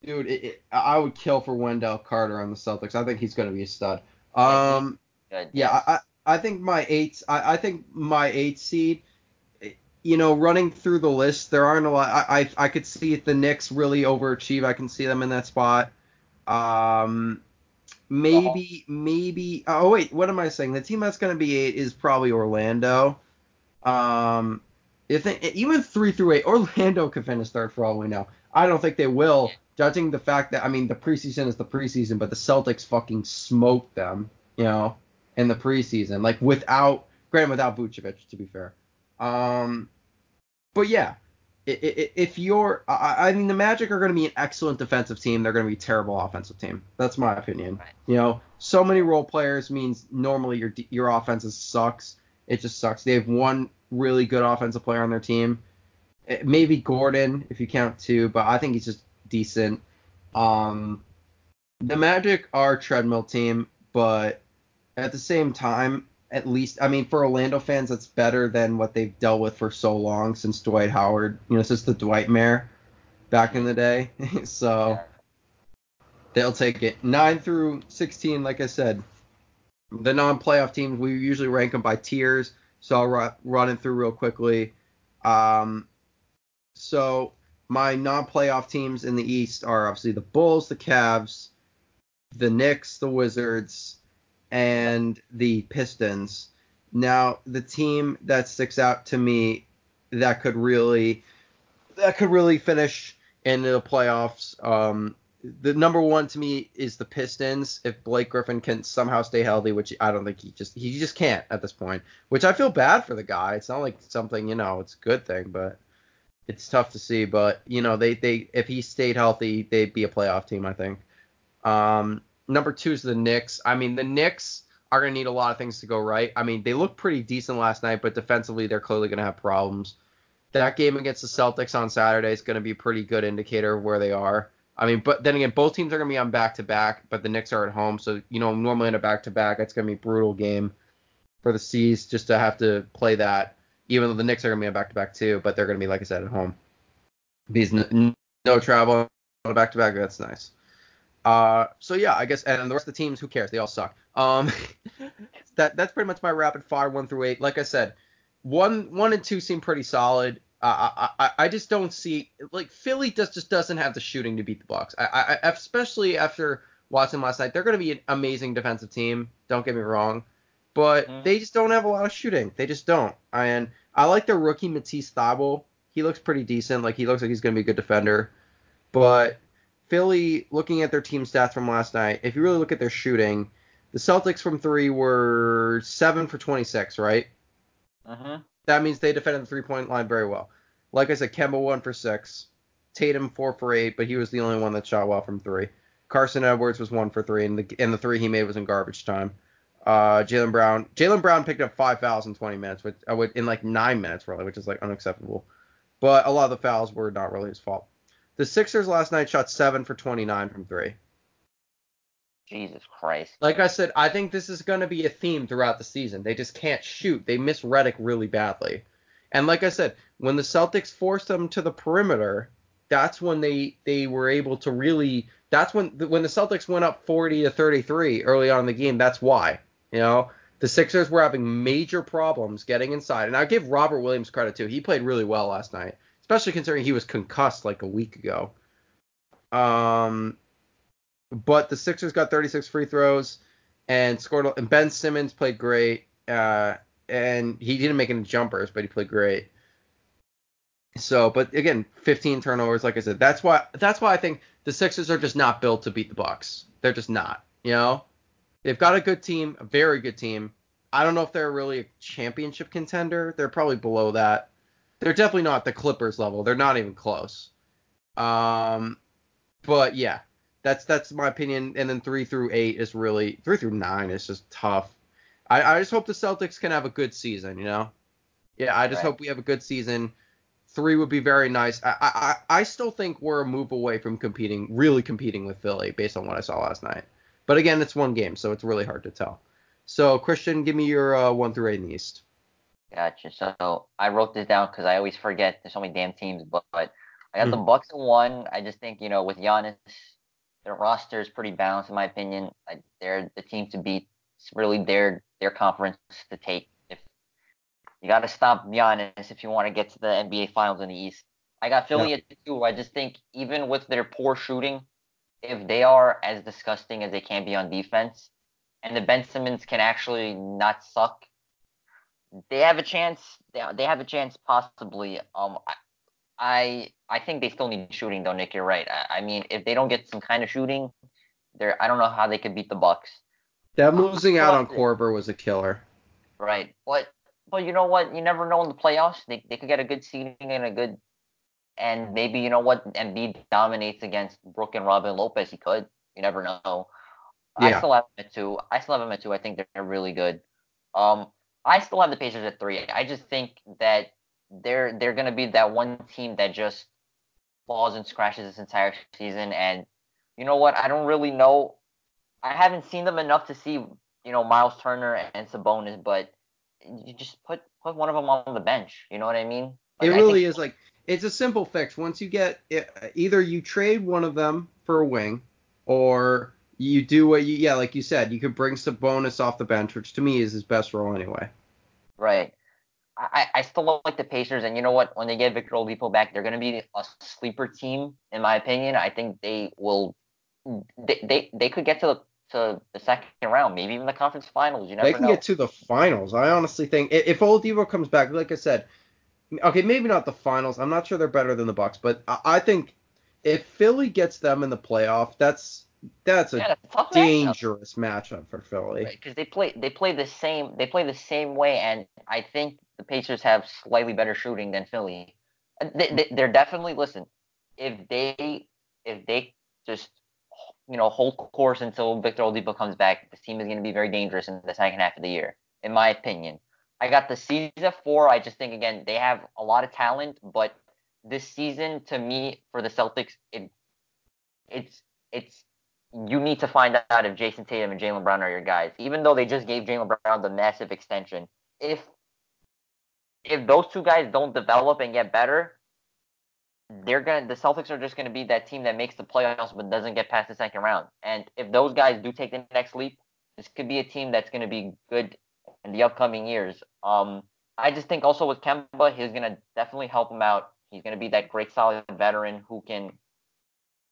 they doing? Dude, it, it, I would kill for Wendell Carter on the Celtics. I think he's gonna be a stud. Um, Good, yeah, yes. I I think my eight. I, I think my eight seed. You know, running through the list, there aren't a lot. I I, I could see the Knicks really overachieve. I can see them in that spot. Um, maybe, oh. maybe, oh wait, what am I saying? The team that's going to be eight is probably Orlando. Um, if they, even three through eight, Orlando could finish third for all we know. I don't think they will, judging the fact that, I mean, the preseason is the preseason, but the Celtics fucking smoked them, you know, in the preseason, like without, granted, without Vucevic, to be fair. Um, but yeah. If you're, I mean, the Magic are going to be an excellent defensive team. They're going to be a terrible offensive team. That's my opinion. Right. You know, so many role players means normally your your offense sucks. It just sucks. They have one really good offensive player on their team. Maybe Gordon, if you count two, but I think he's just decent. Um, the Magic are a treadmill team, but at the same time, at least, I mean, for Orlando fans, that's better than what they've dealt with for so long since Dwight Howard, you know, since the Dwight Mayor back in the day. So they'll take it. Nine through sixteen, like I said, the non-playoff teams, we usually rank them by tiers. So I'll ru- run it through real quickly. Um, so my non-playoff teams in the East are obviously the Bulls, the Cavs, the Knicks, the Wizards, and the Pistons. Now, the team that sticks out to me that could really that could really finish in the playoffs, um, the number one to me is the Pistons. If Blake Griffin can somehow stay healthy, which I don't think he just he just can't at this point, which I feel bad for the guy. It's not like something, you know, it's a good thing, but it's tough to see. But, you know, they, they if he stayed healthy, they'd be a playoff team, I think. Um Number two is the Knicks. I mean, the Knicks are going to need a lot of things to go right. I mean, they looked pretty decent last night, but defensively they're clearly going to have problems. That game against the Celtics on Saturday is going to be a pretty good indicator of where they are. I mean, but then again, both teams are going to be on back-to-back, but the Knicks are at home. So, you know, normally in a back-to-back, it's going to be a brutal game for the C's just to have to play that, even though the Knicks are going to be on back-to-back too, but they're going to be, like I said, at home. These no, no travel on a back-to-back, that's nice. Uh, so yeah, I guess, and the rest of the teams, who cares? They all suck. Um, that that's pretty much my rapid fire one through eight. Like I said, one one and two seem pretty solid. Uh, I, I I just don't see, like, Philly just just doesn't have the shooting to beat the Bucks. I, I especially after watching last night, they're going to be an amazing defensive team. Don't get me wrong, but mm-hmm. they just don't have a lot of shooting. They just don't. And I like their rookie Matisse Thybulle. He looks pretty decent. Like, he looks like he's going to be a good defender, but Philly, looking at their team stats from last night, if you really look at their shooting, the Celtics from three were seven for twenty-six, right? Uh-huh. That means they defended the three-point line very well. Like I said, Kemba one for six, Tatum four for eight, but he was the only one that shot well from three. Carson Edwards was one for three, and the, and the three he made was in garbage time. Uh, Jaylen Brown. Jaylen Brown picked up five fouls in twenty minutes, which I would, in like nine minutes, really, which is like unacceptable. But a lot of the fouls were not really his fault. The Sixers last night shot seven for twenty-nine from three. Jesus Christ. Like I said, I think this is going to be a theme throughout the season. They just can't shoot. They miss Redick really badly. And like I said, when the Celtics forced them to the perimeter, that's when they, they were able to really – that's when when the Celtics went up forty to thirty-three early on in the game. That's why. You know, the Sixers were having major problems getting inside. And I give Robert Williams credit too. He played really well last night, especially considering he was concussed like a week ago. Um, but the Sixers got thirty-six free throws and scored. And Ben Simmons played great. Uh, and he didn't make any jumpers, but he played great. So, but again, fifteen turnovers, like I said. That's why. That's why I think the Sixers are just not built to beat the Bucks. They're just not. You know, They've got a good team, a very good team. I don't know if they're really a championship contender. They're probably below that. They're definitely not the Clippers level. They're not even close. Um, but yeah, that's that's my opinion. And then three through eight is really three through nine is just tough. I, I just hope the Celtics can have a good season, you know? Yeah, I just right. hope we have a good season. Three would be very nice. I, I I still think we're a move away from competing, really competing with Philly based on what I saw last night. But again, it's one game, so it's really hard to tell. So, Christian, give me your uh, one through eight in the East. Gotcha. So, I wrote this down because I always forget there's so many damn teams, but I got mm. the Bucks in one. I just think, you know, with Giannis, their roster is pretty balanced in my opinion. I, they're the team to beat. It's really their their conference to take. If you got to stop Giannis if you want to get to the N B A Finals in the East. I got Philly yeah. at two. I just think even with their poor shooting, if they are as disgusting as they can be on defense, and the Ben Simmons can actually not suck, they have a chance. They, they have a chance possibly. Um, I, I I think they still need shooting though, Nick. You're right. I, I mean, if they don't get some kind of shooting, they're I don't know how they could beat the Bucks. Them losing out on Korver was a killer. Right. But but you know what? You never know in the playoffs. They they could get a good seeding and a good and maybe you know what Embiid dominates against Brook and Robin Lopez. He could. You never know. Yeah. I still have them at two. I still have them at two. I think they're really good. Um I still have the Pacers at three. I just think that they're they're gonna be that one team that just falls and scratches this entire season, and you know what? I don't really know. I haven't seen them enough to see, you know, Miles Turner and Sabonis, but you just put, put one of them on the bench. You know what I mean? Like, it really think- is like it's a simple fix. Once you get it, either you trade one of them for a wing, or you do what you yeah, like you said, you could bring Sabonis off the bench, which to me is his best role anyway. Right. I, I still like the Pacers, and you know what? When they get Victor Oladipo back, they're going to be a sleeper team, in my opinion. I think they will. They they, they could get to the to the second round, maybe even the conference finals. You never know. They can know. get to the finals. I honestly think if Oladipo comes back, like I said, okay, maybe not the finals. I'm not sure they're better than the Bucks, but I, I think if Philly gets them in the playoff, that's that's a, yeah, that's a tough dangerous matchup. matchup for Philly because right, they play they play the same they play the same way, and I think the Pacers have slightly better shooting than Philly. They, they, they're definitely listen. If they if they just you know, hold course until Victor Oladipo comes back, this team is going to be very dangerous in the second half of the year, in my opinion. I got the Seas at four. I just think, again, they have a lot of talent, but this season, to me, for the Celtics, it, it's it's you need to find out if Jason Tatum and Jaylen Brown are your guys. Even though they just gave Jaylen Brown the massive extension, if if those two guys don't develop and get better, they're gonna. The Celtics are just gonna be that team that makes the playoffs but doesn't get past the second round. And if those guys do take the next leap, this could be a team that's gonna be good in the upcoming years. Um, I just think also with Kemba, he's gonna definitely help him out. He's gonna be that great solid veteran who can,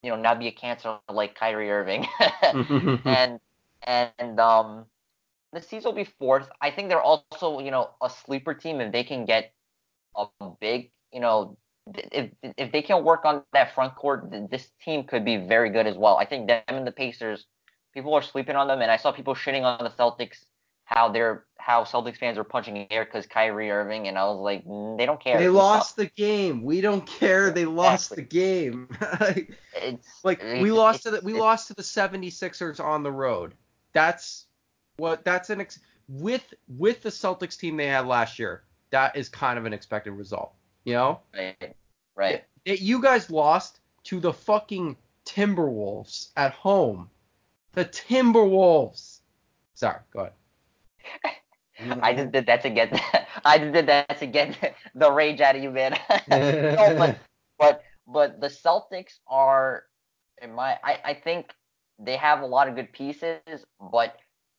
you know, not be a cancer like Kyrie Irving. and and um, the Seas will be fourth. I think they're also you know a sleeper team if they can get a big you know. If if they can work on that front court, this team could be very good as well. I think them and the Pacers, people are sleeping on them, and I saw people shitting on the Celtics how they're how Celtics fans are punching air because Kyrie Irving, and I was like, they don't care. They lost the game. We don't care. They lost exactly. the game. like, it's, like we it's, lost to the we lost to the 76ers on the road. That's what that's an ex- with with the Celtics team they had last year. That is kind of an expected result. You know? Right. Right. It, it, you guys lost to the fucking Timberwolves at home. The Timberwolves. Sorry, go ahead. I just did that to get I just did that to get the rage out of you, man. no, but, but but the Celtics are in my I, I think they have a lot of good pieces, but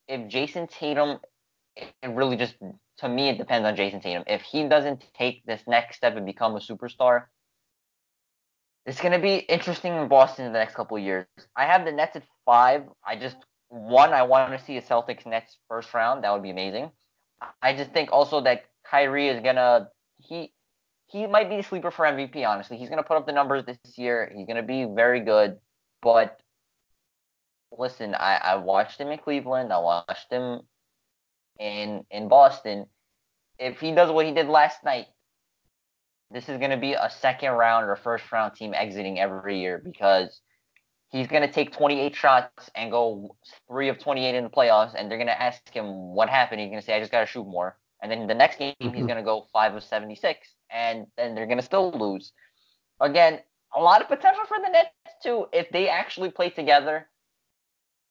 if Jason Tatum it, it really just to me, it depends on Jason Tatum. If he doesn't take this next step and become a superstar, it's going to be interesting in Boston in the next couple of years. I have the Nets at five. I just, one, I want to see a Celtics-Nets first round. That would be amazing. I just think also that Kyrie is going to, he he might be a sleeper for M V P, honestly. He's going to put up the numbers this year. He's going to be very good. But listen, I, I watched him in Cleveland. I watched him in in Boston. If he does what he did last night, this is going to be a second round or first round team exiting every year, because he's going to take twenty-eight shots and go three of twenty-eight in the playoffs, and they're going to ask him what happened. He's going to say, I just got to shoot more. And then the next game, he's going to go five of seventy-six, and then they're going to still lose. Again, a lot of potential for the Nets, too. If they actually play together,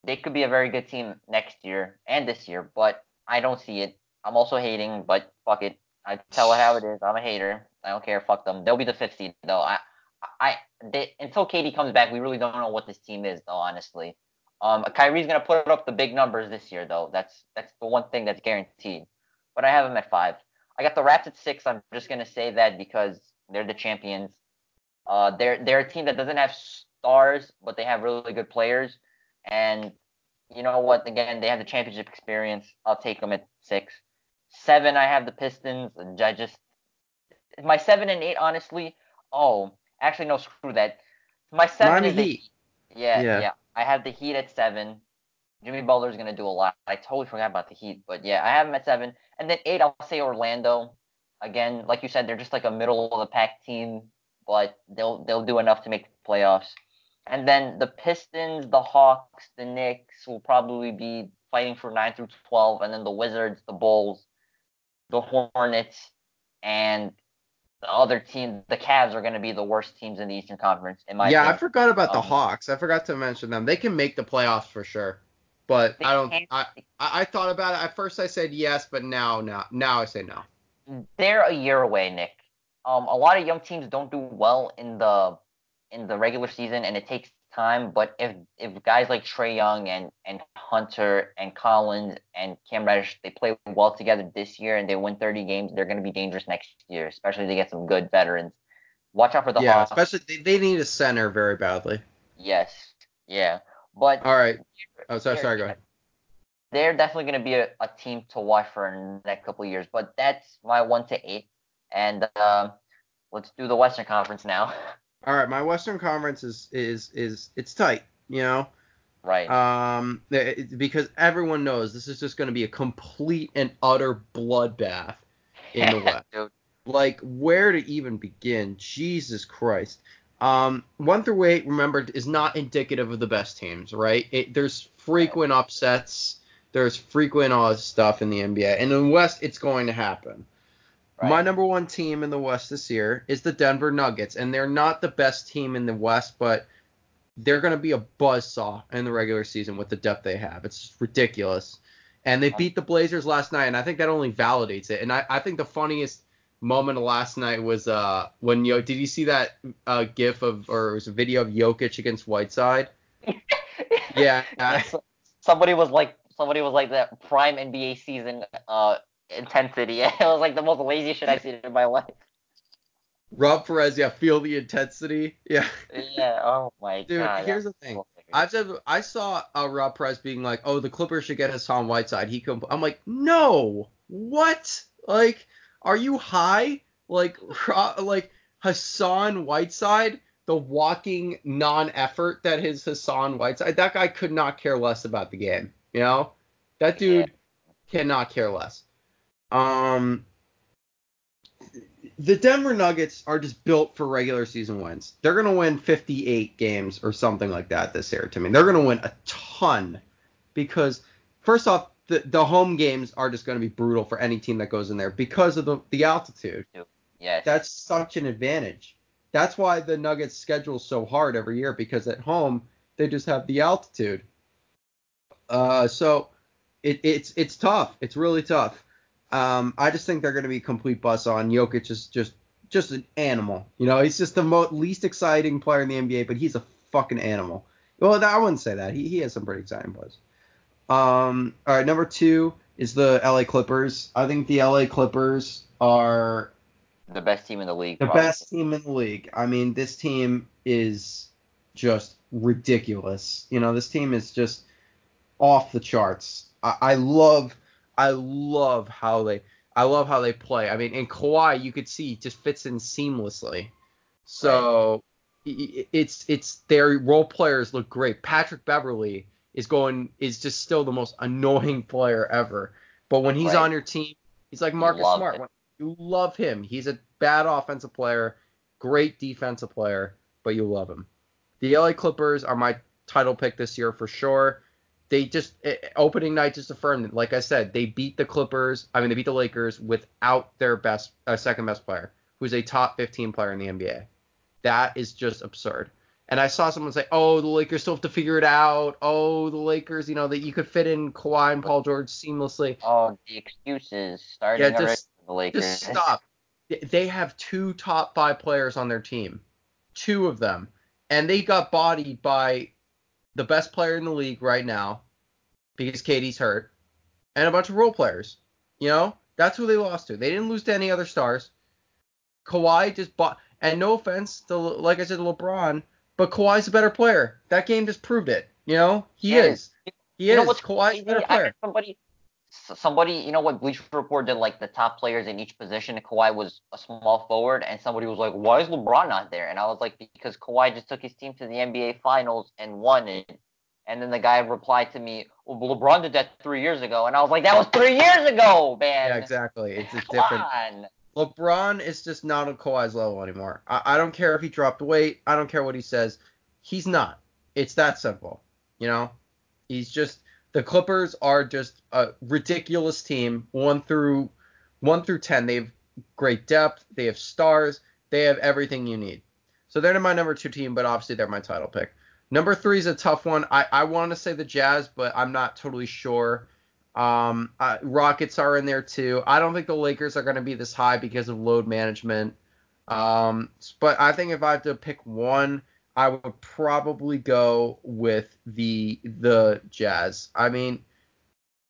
they could be a very good team next year and this year, but I don't see it. I'm also hating, but fuck it. I tell it how it is. I'm a hater. I don't care. Fuck them. They'll be the fifth seed, though. I, I, they, until K D comes back, we really don't know what this team is, though, honestly. Um, Kyrie's going to put up the big numbers this year, though. That's that's the one thing that's guaranteed. But I have them at five. I got the Raps at six. I'm just going to say that because they're the champions. Uh, they're, they're a team that doesn't have stars, but they have really good players. And you know what? Again, they have the championship experience. I'll take them at six. Seven, I have the Pistons. And I just – my seven and eight, honestly – oh, actually, no, screw that. My seven Miami is the Heat. Heat. Yeah, yeah, yeah. I have the Heat at seven. Jimmy Butler's going to do a lot. I totally forgot about the Heat, but yeah, I have them at seven. And then eight, I'll say Orlando. Again, like you said, they're just like a middle-of-the-pack team, but they'll they'll do enough to make the playoffs. And then the Pistons, the Hawks, the Knicks will probably be fighting for nine through twelve, and then the Wizards, the Bulls, the Hornets, and the other team, the Cavs, are going to be the worst teams in the Eastern Conference. In my yeah, opinion. I forgot about um, the Hawks. I forgot to mention them. They can make the playoffs for sure. But I don't. I, I thought about it. At first I said yes, but now now now I say no. They're a year away, Nick. Um, a lot of young teams don't do well in the in the regular season, and it takes time. But if if guys like Trae Young and, and Hunter and Collins and Cam Reddish, they play well together this year and they win thirty games, they're going to be dangerous next year, especially if they get some good veterans. Watch out for the yeah, Hawks. Yeah, especially they, they need a center very badly. Yes. Yeah. But all right. Oh, sorry, sorry, go ahead. They're definitely going to be a, a team to watch for the next couple of years. But that's my one to eight. And uh, let's do the Western Conference now. All right, my Western Conference is is is it's tight, you know. Right. Um, it, because everyone knows this is just going to be a complete and utter bloodbath in the West. Dude. Like, where to even begin? Jesus Christ. Um, one through eight, remember, is not indicative of the best teams, right? It, there's frequent upsets. There's frequent all this stuff in the N B A. And in the West, it's going to happen. Right. My number one team in the West this year is the Denver Nuggets. And they're not the best team in the West, but they're going to be a buzzsaw in the regular season with the depth they have. It's ridiculous. And they beat the Blazers last night, and I think that only validates it. And I, I think the funniest moment of last night was uh when yo know, did you see that uh gif of or it was a video of Jokic against Whiteside? Yeah. somebody was like somebody was like that prime N B A season uh intensity. It was like the most lazy shit I've seen in my life. Rob Perez, yeah, feel the intensity. Yeah. Yeah. Oh my Dude, god. Dude, here's the thing. Cool. I just I saw uh, Rob Perez being like, oh, the Clippers should get Hassan Whiteside. He compl-. I'm like, no, what? Like. Are you high? Like, like Hassan Whiteside, the walking non-effort that is Hassan Whiteside. That guy could not care less about the game. You know, that dude yeah. cannot care less. Um, the Denver Nuggets are just built for regular season wins. They're gonna win fifty-eight games or something like that this year. To me, they're gonna win a ton because first off. The, the home games are just going to be brutal for any team that goes in there because of the, the altitude. Yes. That's such an advantage. That's why the Nuggets schedule so hard every year because at home they just have the altitude. Uh, so it, it's it's tough. It's really tough. Um, I just think they're going to be complete bust on. Jokic is just just an animal. You know, he's just the mo- least exciting player in the N B A, but he's a fucking animal. Well, I wouldn't say that. He he has some pretty exciting plays. Um, all right, number two is the L A Clippers. I think the L A Clippers are the best team in the league. The probably. best team in the league. I mean, this team is just ridiculous. You know, this team is just off the charts. I, I love, I love how they, I love how they play. I mean, and Kawhi, you could see, just fits in seamlessly. So right. it, it's it's their role players look great. Patrick Beverley is going is just still the most annoying player ever. But when he's right. on your team, he's like Marcus love Smart. When you love him. He's a bad offensive player, great defensive player, but you love him. The L A Clippers are my title pick this year for sure. They just – opening night just affirmed it. Like I said, they beat the Clippers – I mean, they beat the Lakers without their best uh, – second-best player, who's a top fifteen player in the N B A. That is just absurd. And I saw someone say, oh, the Lakers still have to figure it out. Oh, the Lakers, you know, that you could fit in Kawhi and Paul George seamlessly. Oh, the excuses starting yeah, just, already for the Lakers. Just stop. They have two top five players on their team, two of them, and they got bodied by – the best player in the league right now, because K D's hurt, and a bunch of role players. You know, that's who they lost to. They didn't lose to any other stars. Kawhi just bought, and no offense to, like I said, to LeBron, but Kawhi's a better player. That game just proved it. You know, he and, is. He you is. Know what's Kawhi's a better player. Somebody, somebody, you know what Bleacher Report did, like the top players in each position. Kawhi was a small forward, and somebody was like, why is LeBron not there? And I was like, because Kawhi just took his team to the N B A Finals and won it. And then the guy replied to me, well, LeBron did that three years ago. And I was like, that was three years ago, man. Yeah, exactly. It's just different. On. LeBron is just not on Kawhi's level anymore. I, I don't care if he dropped weight. I don't care what he says. He's not. It's that simple. You know, he's just... The Clippers are just a ridiculous team, one through one through ten. They have great depth. They have stars. They have everything you need. So they're my number two team, but obviously they're my title pick. Number three is a tough one. I, I want to say the Jazz, but I'm not totally sure. Um, uh, Rockets are in there too. I don't think the Lakers are going to be this high because of load management. Um, but I think if I had to pick one, I would probably go with the the Jazz. I mean,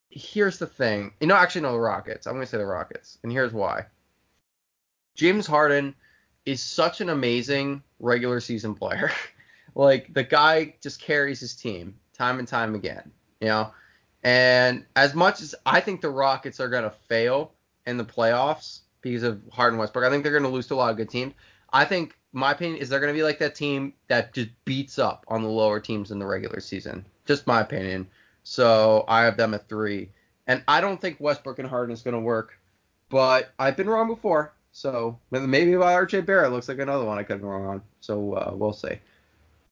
here's the thing. You know, actually, no, the Rockets. I'm going to say the Rockets, and here's why. James Harden is such an amazing regular season player. Like, the guy just carries his team time and time again, you know? And as much as I think the Rockets are going to fail in the playoffs because of Harden Westbrook, I think they're going to lose to a lot of good teams. I think... My opinion is they're going to be like that team that just beats up on the lower teams in the regular season. Just my opinion. So I have them at three. And I don't think Westbrook and Harden is going to work. But I've been wrong before. So maybe by R J Barrett looks like another one I could have been wrong on. So uh, we'll see.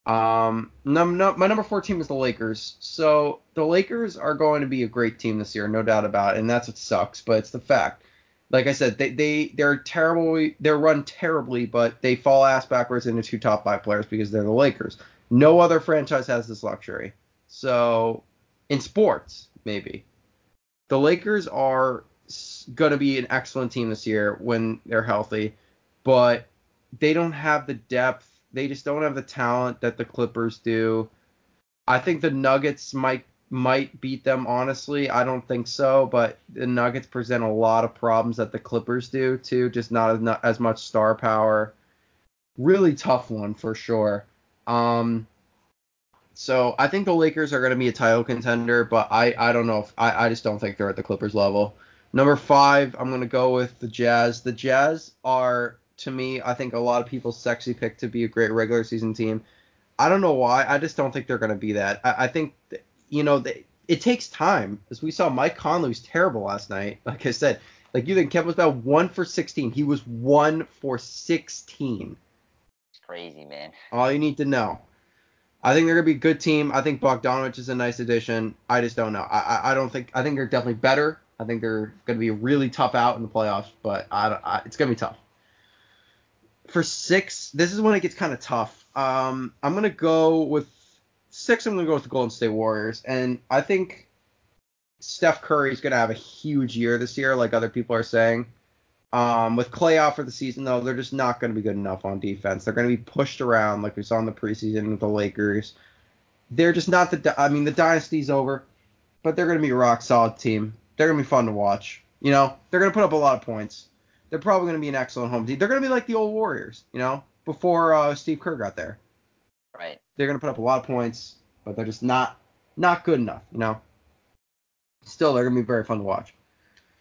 Um, num- num- my number four team is the Lakers. So the Lakers are going to be a great team this year, no doubt about it. And that's what sucks, but it's the fact. Like I said, they, they, they're terrible. They're run terribly, but they fall ass backwards into two top five players because they're the Lakers. No other franchise has this luxury. So, in sports, maybe. The Lakers are going to be an excellent team this year when they're healthy, but they don't have the depth. They just don't have the talent that the Clippers do. I think the Nuggets might might beat them, honestly. I don't think so, but the Nuggets present a lot of problems that the Clippers do too, just not as, not as much star power. Really tough one for sure. Um, so I think the Lakers are going to be a title contender, but I, I don't know. If, I, I just don't think they're at the Clippers level. Number five, I'm going to go with the Jazz. The Jazz are, to me, I think a lot of people's sexy pick to be a great regular season team. I don't know why. I just don't think they're going to be that. I, I think... Th- You know, they, it takes time. As we saw, Mike Conley was terrible last night. Like I said, like you think Kevin was about one for sixteen. He was one for sixteen. It's crazy, man. All you need to know. I think they're going to be a good team. I think Bogdanovich is a nice addition. I just don't know. I, I, I don't think – I think they're definitely better. I think they're going to be really tough out in the playoffs, but I, I, it's going to be tough. For six, this is when it gets kind of tough. Um, I'm going to go with – Six, I'm going to go with the Golden State Warriors, and I think Steph Curry is going to have a huge year this year, like other people are saying. Um, with Klay out for the season, though, they're just not going to be good enough on defense. They're going to be pushed around like we saw in the preseason with the Lakers. They're just not the – I mean, the dynasty's over, but they're going to be a rock-solid team. They're going to be fun to watch. You know, they're going to put up a lot of points. They're probably going to be an excellent home team. They're going to be like the old Warriors, you know, before uh, Steve Kerr got there. Right. They're going to put up a lot of points, but they're just not not good enough, you know. Still, they're going to be very fun to watch.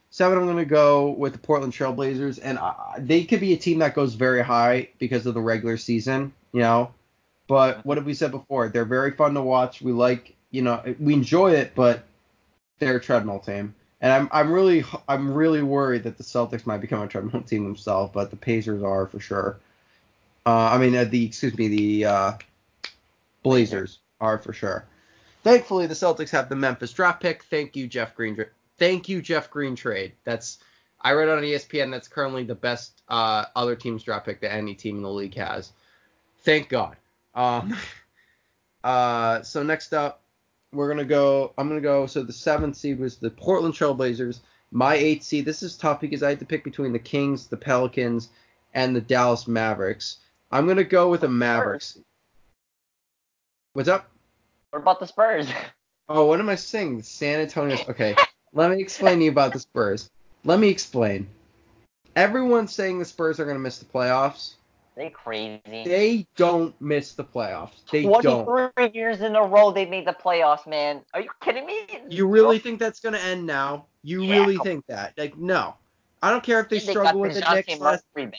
Seven, I'm going to go with the Portland Trail Blazers, and uh, they could be a team that goes very high because of the regular season, you know. But what have we said before? They're very fun to watch. We like you know, we enjoy it, but they're a treadmill team. And I'm I'm really I'm really worried that the Celtics might become a treadmill team themselves, but the Pacers are for sure. Uh, I mean, uh, the excuse me, the uh, Blazers are for sure. Thankfully, the Celtics have the Memphis draft pick. Thank you, Jeff Green. Thank you, Jeff Green trade. That's I read on E S P N. That's currently the best uh, other team's draft pick that any team in the league has. Thank God. Um, uh, so next up. We're going to go – I'm going to go – so the seventh seed was the Portland Trail Blazers. My eighth seed – this is tough because I had to pick between the Kings, the Pelicans, and the Dallas Mavericks. I'm going to go with the Mavericks. What's up? What about the Spurs? Oh, what am I saying? San Antonio – okay. Let me explain to you about the Spurs. Let me explain. Everyone's saying the Spurs are going to miss the playoffs. They crazy. They don't miss the playoffs. They don't. twenty-three years in a row they made the playoffs, man. Are you kidding me? You really think that's going to end now? You yeah. really think that? Like, no. I don't care if they, they struggle with the Knicks last night.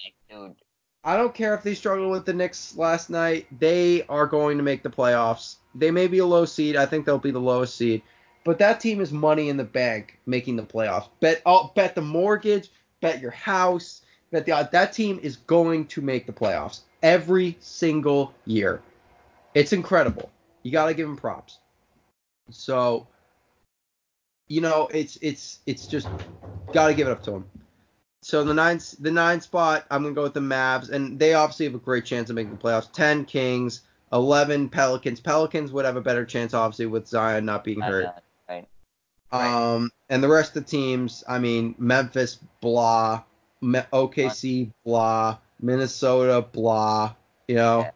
I don't care if they struggle with the Knicks last night. They are going to make the playoffs. They may be a low seed. I think they'll be the lowest seed. But that team is money in the bank making the playoffs. Bet, oh, bet the mortgage. Bet your house. That the, that team is going to make the playoffs every single year. It's incredible. You got to give them props. So, you know, it's it's it's just got to give it up to them. So the ninth the ninth spot, I'm gonna go with the Mavs, and they obviously have a great chance of making the playoffs. Ten Kings, eleven Pelicans. Pelicans would have a better chance, obviously, with Zion not being hurt. Right. Um, and the rest of the teams, I mean, Memphis, blah. O K C, blah, Minnesota, blah, you know. Yeah.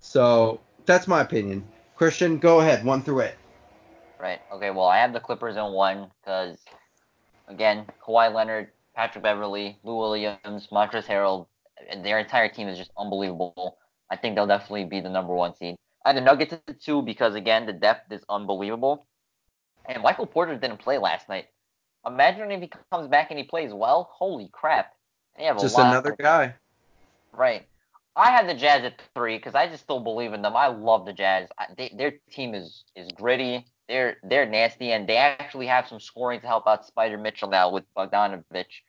So that's my opinion. Christian, go ahead, one through eight. Right. Okay, well, I have the Clippers in one because, again, Kawhi Leonard, Patrick Beverley, Lou Williams, Montrezl Harrell, their entire team is just unbelievable. I think they'll definitely be the number one seed. I have the Nuggets at two because, again, the depth is unbelievable. And Michael Porter didn't play last night. Imagine if he comes back and he plays well. Holy crap. They have a just lot another of guy. Right. I had the Jazz at three because I just still believe in them. I love the Jazz. I, they, their team is, is gritty. They're they're nasty, and they actually have some scoring to help out Spider Mitchell now with Bogdanovich.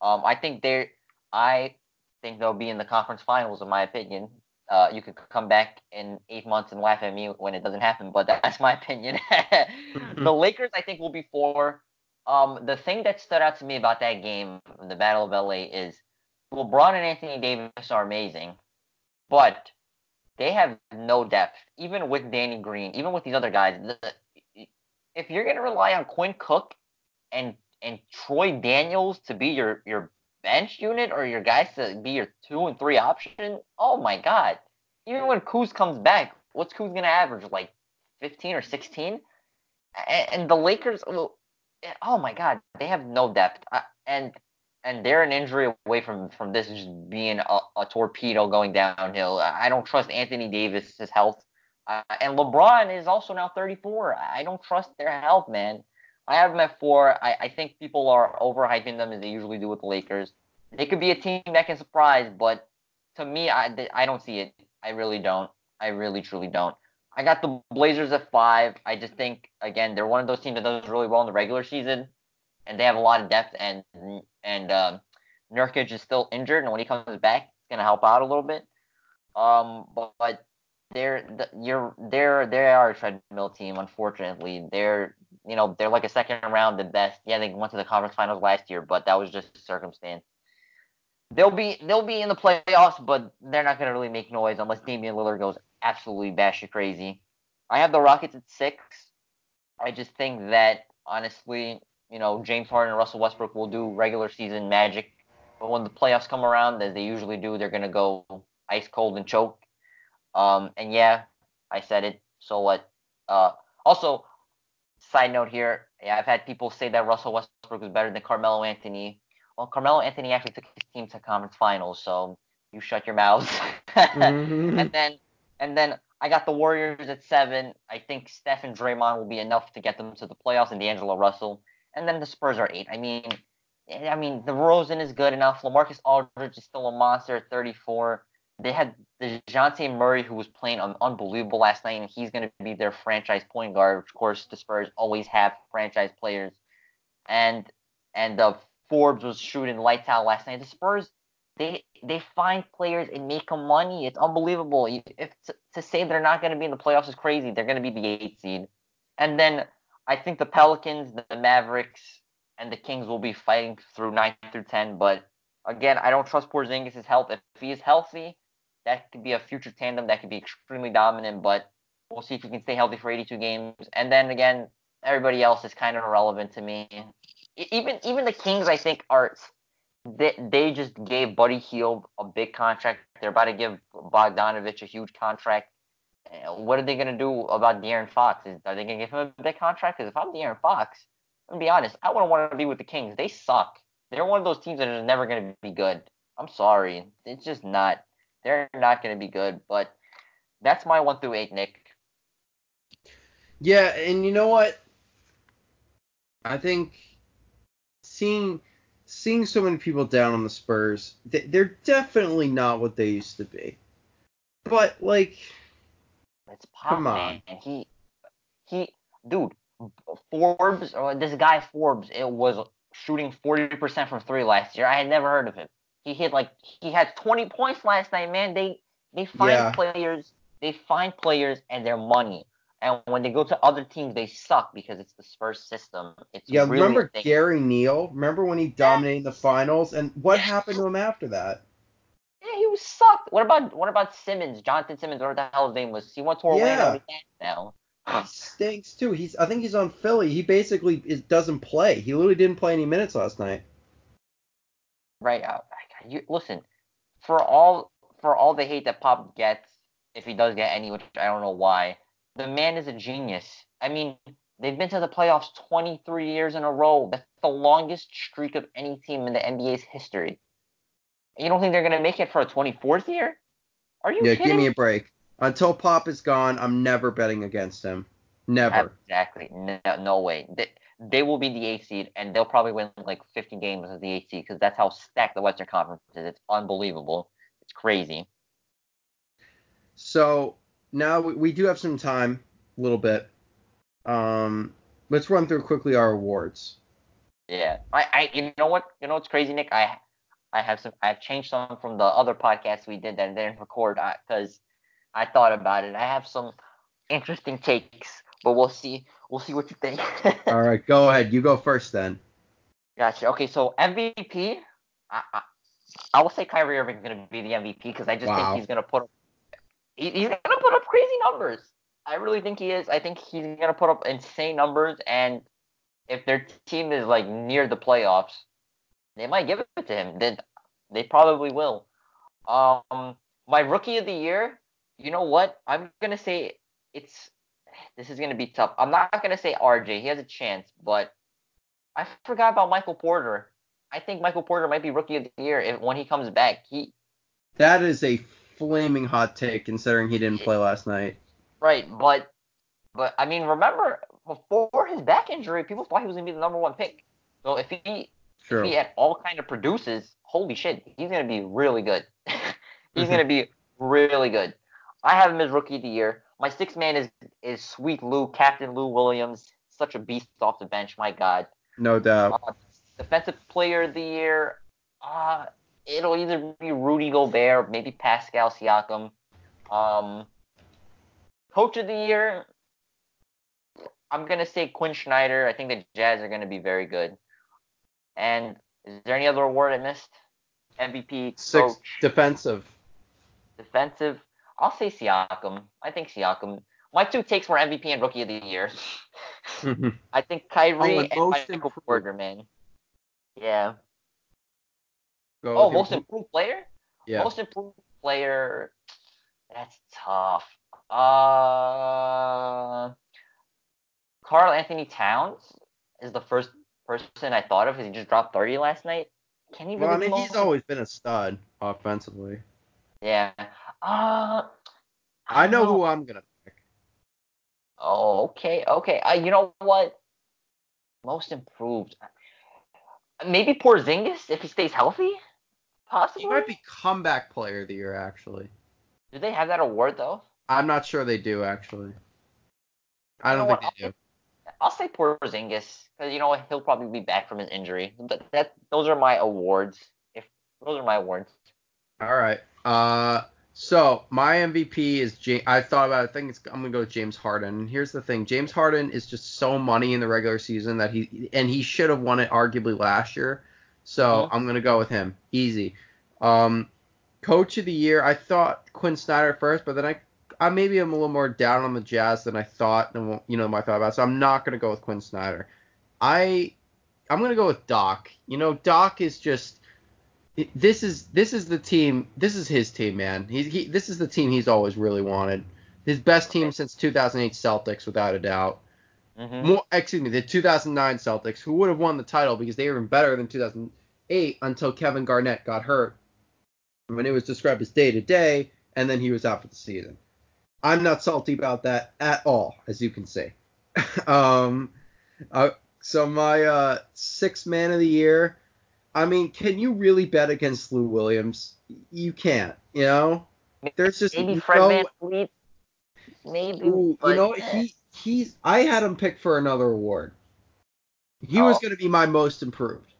Um, I think they're I think they'll be in the conference finals, in my opinion. Uh, you could come back in eight months and laugh at me when it doesn't happen, but that's my opinion. The Lakers, I think, will be four. Um, the thing that stood out to me about that game, the Battle of L A, is LeBron and Anthony Davis are amazing, but they have no depth. Even with Danny Green, even with these other guys, the, if you're going to rely on Quinn Cook and and Troy Daniels to be your, your bench unit or your guys to be your two and three option, oh my God. Even when Kuz comes back, what's Kuz going to average, like fifteen or sixteen? And, and the Lakers... Well, oh my God, they have no depth, I, and and they're an injury away from, from this just being a, a torpedo going downhill. I don't trust Anthony Davis' health, uh, and LeBron is also now thirty-four. I don't trust their health, man. I have them at four. I, I think people are overhyping them as they usually do with the Lakers. They could be a team that can surprise, but to me, I, I don't see it. I really don't. I really, truly don't. I got the Blazers at five. I just think, again, they're one of those teams that does really well in the regular season, and they have a lot of depth, and and um, Nurkic is still injured, and when he comes back, it's going to help out a little bit. Um, but, but they're the, you're they're they are a treadmill team, unfortunately. They're you know they're like a second round the best. Yeah, they went to the conference finals last year, but that was just circumstance. They'll be they'll be in the playoffs, but they're not going to really make noise unless Damian Lillard goes absolutely batshit crazy. I have the Rockets at six. I just think that, honestly, you know, James Harden and Russell Westbrook will do regular season magic, but when the playoffs come around, as they usually do, they're going to go ice cold and choke. Um, and yeah, I said it. So what? Uh, also, side note here, yeah, I've had people say that Russell Westbrook is better than Carmelo Anthony. Well, Carmelo Anthony actually took his team to conference finals, so you shut your mouths. mm-hmm. And then and then I got the Warriors at seven. I think Steph and Draymond will be enough to get them to the playoffs, and D'Angelo Russell. And then the Spurs are eight. I mean, I mean, the DeRozan is good enough. LaMarcus Aldridge is still a monster at thirty-four. They had DeJounte Murray, who was playing unbelievable last night, and he's going to be their franchise point guard. Of course, the Spurs always have franchise players. And and uh, Forbes was shooting lights out last night. The Spurs, they they find players and make them money. It's unbelievable. If to, to say they're not going to be in the playoffs is crazy. They're going to be the eighth seed. And then I think the Pelicans, the Mavericks, and the Kings will be fighting through nine through ten. But, again, I don't trust Porzingis' health. If he is healthy, that could be a future tandem that could be extremely dominant, but we'll see if he can stay healthy for eighty-two games. And then, again, everybody else is kind of irrelevant to me. Even even the Kings, I think, are they, – they just gave Buddy Hield a big contract. They're about to give Bogdanovich a huge contract. What are they going to do about De'Aaron Fox? Is, are they going to give him a big contract? Because if I'm De'Aaron Fox, I'm going to be honest, I wouldn't want to be with the Kings. They suck. They're one of those teams that are never going to be good. I'm sorry. It's just not. They're not going to be good, but that's my one through eight, Nick. Yeah, and you know what? I think seeing seeing so many people down on the Spurs, they're definitely not what they used to be. But like, it's Pop, come on, man. He he, dude, Forbes, or this guy Forbes, it was shooting forty percent from three last year. I had never heard of him. He hit like he had twenty points last night, man. They they find yeah. players, they find players and their money. And when they go to other teams, they suck because it's the Spurs system. It's yeah. Really remember thick. Gary Neal? Remember when he dominated yeah. the finals? And what yeah. happened to him after that? Yeah, he was sucked. What about what about Simmons, Jonathan Simmons? Whatever the hell his name was. He went to Orlando yeah. now. He stinks too. He's I think he's on Philly. He basically is, doesn't play. He literally didn't play any minutes last night. Right out. You, listen, for all for all the hate that Pop gets, if he does get any, which I don't know why, the man is a genius. I mean, they've been to the playoffs twenty-three years in a row. That's the longest streak of any team in the N B A's history. You don't think they're going to make it for a twenty-fourth year? Are you yeah, kidding? Yeah, give me a break. Until Pop is gone, I'm never betting against him. Never. Exactly. No, no way. They, They will be the eighth seed, and they'll probably win like fifty games as the eighth seed because that's how stacked the Western Conference is. It's unbelievable. It's crazy. So now we, we do have some time, a little bit. Um, let's run through quickly our awards. Yeah, I, I, you know what, you know what's crazy, Nick? I, I have some. I've changed some from the other podcast we did that didn't record because I, I thought about it. I have some interesting takes. But we'll see. We'll see what you think. All right, go ahead. You go first then. Gotcha. Okay, so M V P, I I, I will say Kyrie Irving is going to be the M V P because I just wow. think he's going to put up he, he's going to put up crazy numbers. I really think he is. I think he's going to put up insane numbers, and if their team is like near the playoffs, they might give it to him. They they probably will. Um, my rookie of the year. You know what? I'm going to say it's. This is going to be tough. I'm not going to say R J. He has a chance, but I forgot about Michael Porter. I think Michael Porter might be rookie of the year if, when he comes back. He That is a flaming hot take considering he didn't play last night. Right, but but I mean, remember before his back injury, people thought he was going to be the number one pick. So if he True. if he at all kind of produces, holy shit, he's going to be really good. He's going to be really good. I have him as rookie of the year. My sixth man is is Sweet Lou, Captain Lou Williams, such a beast off the bench, my God. No doubt. Uh, defensive player of the year, uh, it'll either be Rudy Gobert, maybe Pascal Siakam. Um, coach of the year, I'm going to say Quinn Snyder. I think the Jazz are going to be very good. And is there any other award I missed? M V P, Sixth, coach. Defensive. Defensive. I'll say Siakam. I think Siakam. My two takes were M V P and Rookie of the Year. I think Kyrie oh, and, and Michael Porter, man. Yeah. Go oh, most improved. improved player? Yeah. Most improved player. That's tough. Uh, Karl Anthony Towns is the first person I thought of because he just dropped thirty last night. Can he really? Well, I mean, he's always been a stud offensively. Yeah. Uh, I, I know, know who I'm going to pick. Oh, okay, okay. Uh, you know what? Most improved. Maybe Porzingis if he stays healthy. Possibly. He might be comeback player of the year, actually. Do they have that award, though? I'm not sure they do, actually. I don't you know think what? they I'll do. Say, I'll say Porzingis, because, you know what, he'll probably be back from his injury. But that, those are my awards. If Those are my awards. All right. Uh, so, my M V P is James, I thought about it. I think it's, I'm going to go with James Harden. And here's the thing. James Harden is just so money in the regular season that he – and he should have won it arguably last year. So, mm-hmm. I'm going to go with him. Easy. Um, coach of the year, I thought Quinn Snyder first, but then I – I maybe I'm a little more down on the Jazz than I thought, and you know, I thought about. So I'm not gonna go with Quinn Snyder. I I'm gonna go with Doc. You know, Doc is just this is this is the team. This is his team, man. He, he this is the team he's always really wanted. His best team since two thousand eight Celtics, without a doubt. Mm-hmm. More, excuse me, the two thousand nine Celtics, who would have won the title because they were even better than two thousand eight until Kevin Garnett got hurt when it was described as day to day, and then he was out for the season. I'm not salty about that at all, as you can see. um, uh, so my uh, sixth man of the year, I mean, can you really bet against Lou Williams? You can't, you know? There's just Maybe no, Fred VanVleet. Maybe. Ooh, you know, he, he's, I had him pick for another award. He oh. was going to be my most improved.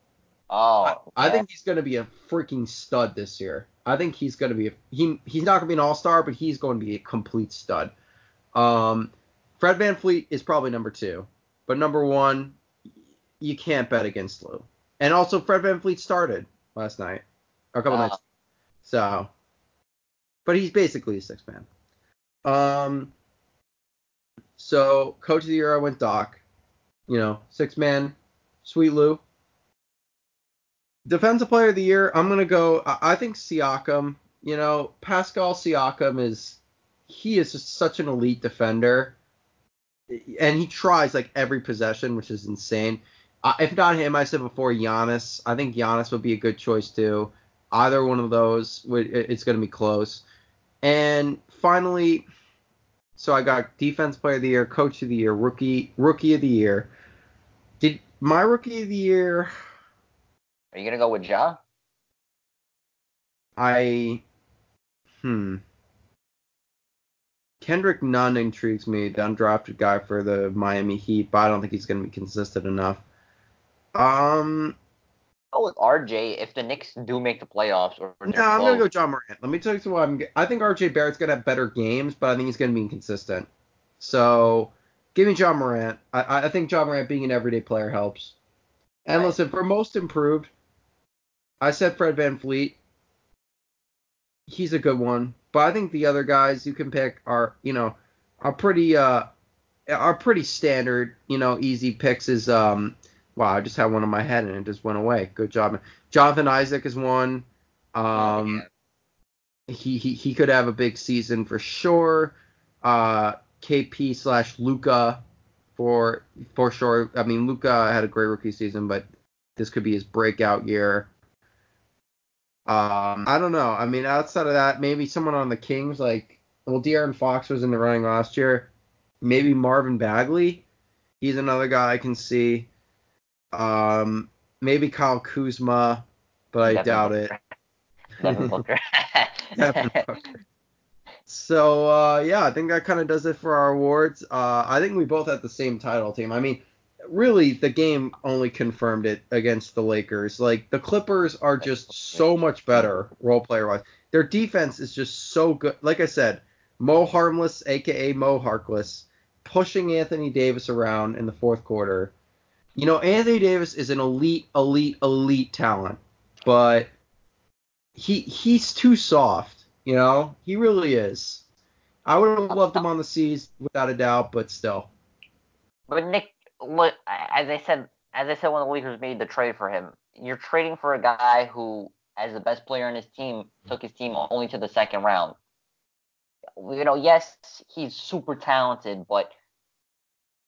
Oh. I, okay. I think he's going to be a freaking stud this year. I think he's going to be – he he's not going to be an all-star, but he's going to be a complete stud. Um, Fred VanVleet is probably number two. But number one, you can't bet against Lou. And also, Fred VanVleet started last night – or a couple uh. nights. So – but he's basically a sixth man. Um, so, coach of the year, I went Doc. You know, sixth man, sweet Lou. Defensive player of the year, I'm going to go, I think Siakam, you know, Pascal Siakam is, he is just such an elite defender, and he tries, like, every possession, which is insane. Uh, if not him, I said before, Giannis. I think Giannis would be a good choice, too. Either one of those, it's going to be close. And finally, so I got defense player of the year, coach of the year, rookie, rookie of the year. Did my rookie of the year... Are you going to go with Ja? I, hmm. Kendrick Nunn intrigues me, the undrafted guy for the Miami Heat, but I don't think he's going to be consistent enough. Um. Go with R J if the Knicks do make the playoffs. Or no, nah, I'm going to go Ja Morant. Let me tell you what I'm I think R J Barrett's going to have better games, but I think he's going to be inconsistent. So, give me Ja Morant. I, I think Ja Morant being an everyday player helps. And right. Listen, for most improved, I said Fred VanVleet. He's a good one, but I think the other guys you can pick are, you know, are pretty, uh, are pretty standard, you know, easy picks. Is um, wow, I just had one in my head and it just went away. Good job, man. Jonathan Isaac is one. Um, yeah. he he he could have a big season for sure. Uh, K P slash Luka for for sure. I mean, Luka had a great rookie season, but this could be his breakout year. Um, I don't know. I mean, outside of that, maybe someone on the Kings, like, well, De'Aaron Fox was in the running last year. Maybe Marvin Bagley. He's another guy I can see. Um, maybe Kyle Kuzma, but I Devin doubt Booker. it. Devin Booker. Devin Booker. So, uh, yeah, I think that kind of does it for our awards. Uh, I think we both had the same title team. I mean, really, the game only confirmed it against the Lakers. Like, the Clippers are just so much better role player-wise. Their defense is just so good. Like I said, Mo Harkless, a k a. Mo Harkless, pushing Anthony Davis around in the fourth quarter. You know, Anthony Davis is an elite, elite, elite talent. But he he's too soft, you know? He really is. I would have loved him on the C's without a doubt, but still. But Nick... Look, as I said, as I said when the Lakers made the trade for him, you're trading for a guy who, as the best player on his team, took his team only to the second round. You know, yes, he's super talented, but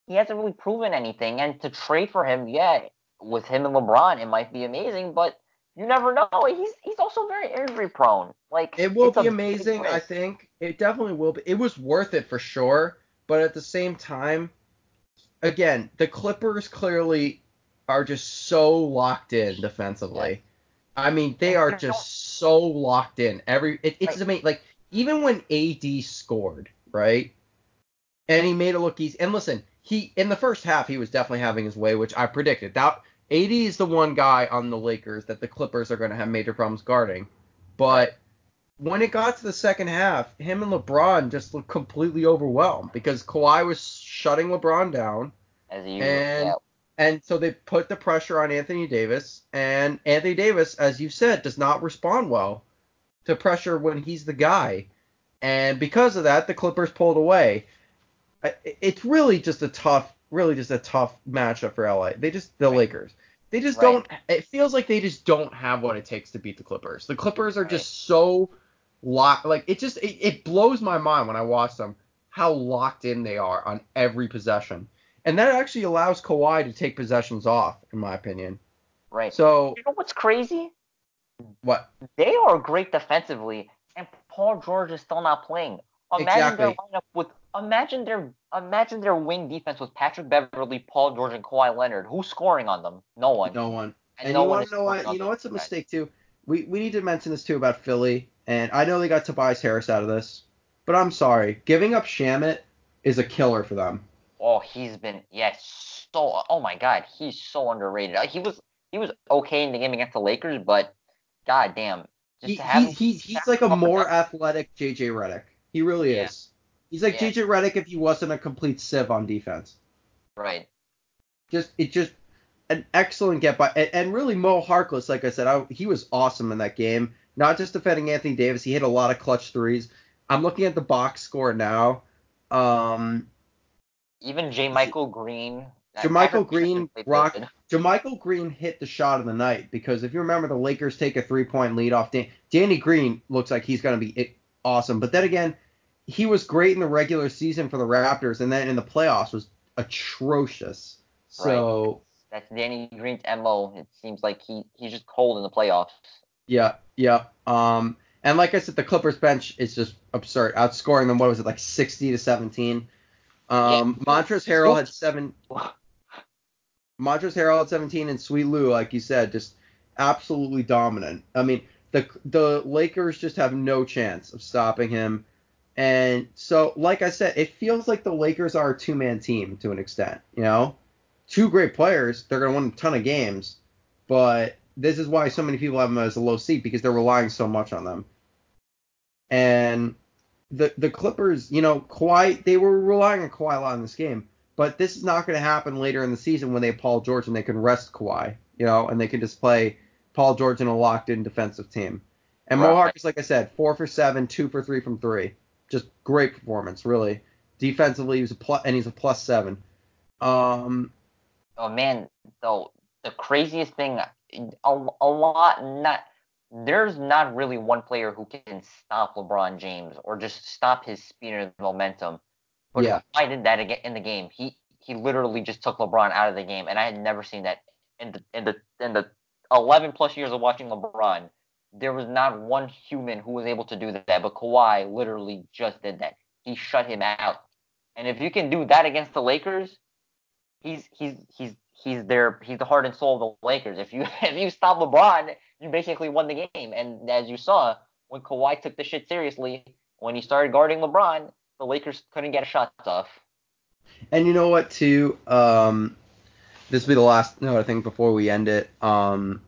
he hasn't really proven anything. And to trade for him, yeah, with him and LeBron, it might be amazing, but you never know. He's he's also very injury prone. Like it will be amazing, I think. It definitely will be. It was worth it for sure, but at the same time. Again, the Clippers clearly are just so locked in defensively. I mean, they are just so locked in. Every it, it's right. amazing. Like, even when A D scored, right, and he made it look easy. And listen, he in the first half he was definitely having his way, which I predicted. That A D is the one guy on the Lakers that the Clippers are going to have major problems guarding. But when it got to the second half, him and LeBron just looked completely overwhelmed because Kawhi was shutting LeBron down. As you, and yeah. and so they put the pressure on Anthony Davis, and Anthony Davis, as you said, does not respond well to pressure when he's the guy. And because of that, the Clippers pulled away. It's really just a tough, really just a tough matchup for L A. They just the right. Lakers. They just right. don't. It feels like they just don't have what it takes to beat the Clippers. The Clippers are right. just so locked. Like it just it, it blows my mind when I watch them how locked in they are on every possession. And that actually allows Kawhi to take possessions off, in my opinion. Right. So you know what's crazy? What? They are great defensively, and Paul George is still not playing. Imagine exactly. their lineup with imagine their imagine their wing defense with Patrick Beverley, Paul George, and Kawhi Leonard. Who's scoring on them? No one. No one. And, and no you one want to know what? You know what's a mistake too? We we need to mention this too about Philly, and I know they got Tobias Harris out of this, but I'm sorry, giving up Shamet is a killer for them. Oh, he's been yes, yeah, so oh my God, he's so underrated. He was he was okay in the game against the Lakers, but goddamn, just he, to have he, him, he's he's like a more down. athletic J J Redick. He really yeah. is. He's like yeah. J J Redick if he wasn't a complete sieve on defense. Right. Just it just an excellent get by, and, and really Mo Harkless, like I said, I, he was awesome in that game. Not just defending Anthony Davis, he hit a lot of clutch threes. I'm looking at the box score now. Um. Even J. Michael Green. Jermichael Green rock. Jermichael Green hit the shot of the night because if you remember, the Lakers take a three-point lead off. Dan, Danny Green looks like he's going to be awesome. But then again, he was great in the regular season for the Raptors, and then in the playoffs was atrocious. So right. That's Danny Green's M O. It seems like he, he's just cold in the playoffs. Yeah, yeah. Um, and like I said, the Clippers bench is just absurd. Outscoring them, what was it, like sixty to seventeen? Um, yeah. Montrezl Harrell had seven. Montrezl Harrell had seventeen, and Sweet Lou, like you said, just absolutely dominant. I mean, the the Lakers just have no chance of stopping him. And so, like I said, it feels like the Lakers are a two man team to an extent. You know, two great players, they're gonna win a ton of games, but this is why so many people have them as a low seed because they're relying so much on them. And The the Clippers, you know, Kawhi, they were relying on Kawhi a lot in this game, but this is not going to happen later in the season when they have Paul George and they can rest Kawhi, you know, and they can just play Paul George in a locked-in defensive team. And right. Mo Harkless, like I said, four for seven, two for three from three, just great performance, really. Defensively, he was a plus, and he's a plus seven. Um, oh man, though the craziest thing, a, a lot not. There's not really one player who can stop LeBron James or just stop his speed and momentum. But yeah. I did that in the game. He he literally just took LeBron out of the game, and I had never seen that in the in the in the eleven plus years of watching LeBron. There was not one human who was able to do that, but Kawhi literally just did that. He shut him out. And if you can do that against the Lakers, he's he's he's he's their he's the heart and soul of the Lakers. If you if you stop LeBron, you basically won the game. And as you saw, when Kawhi took the shit seriously, when he started guarding LeBron, the Lakers couldn't get a shot off. And you know what, too? Um, this will be the last note, I think, before we end it. Um,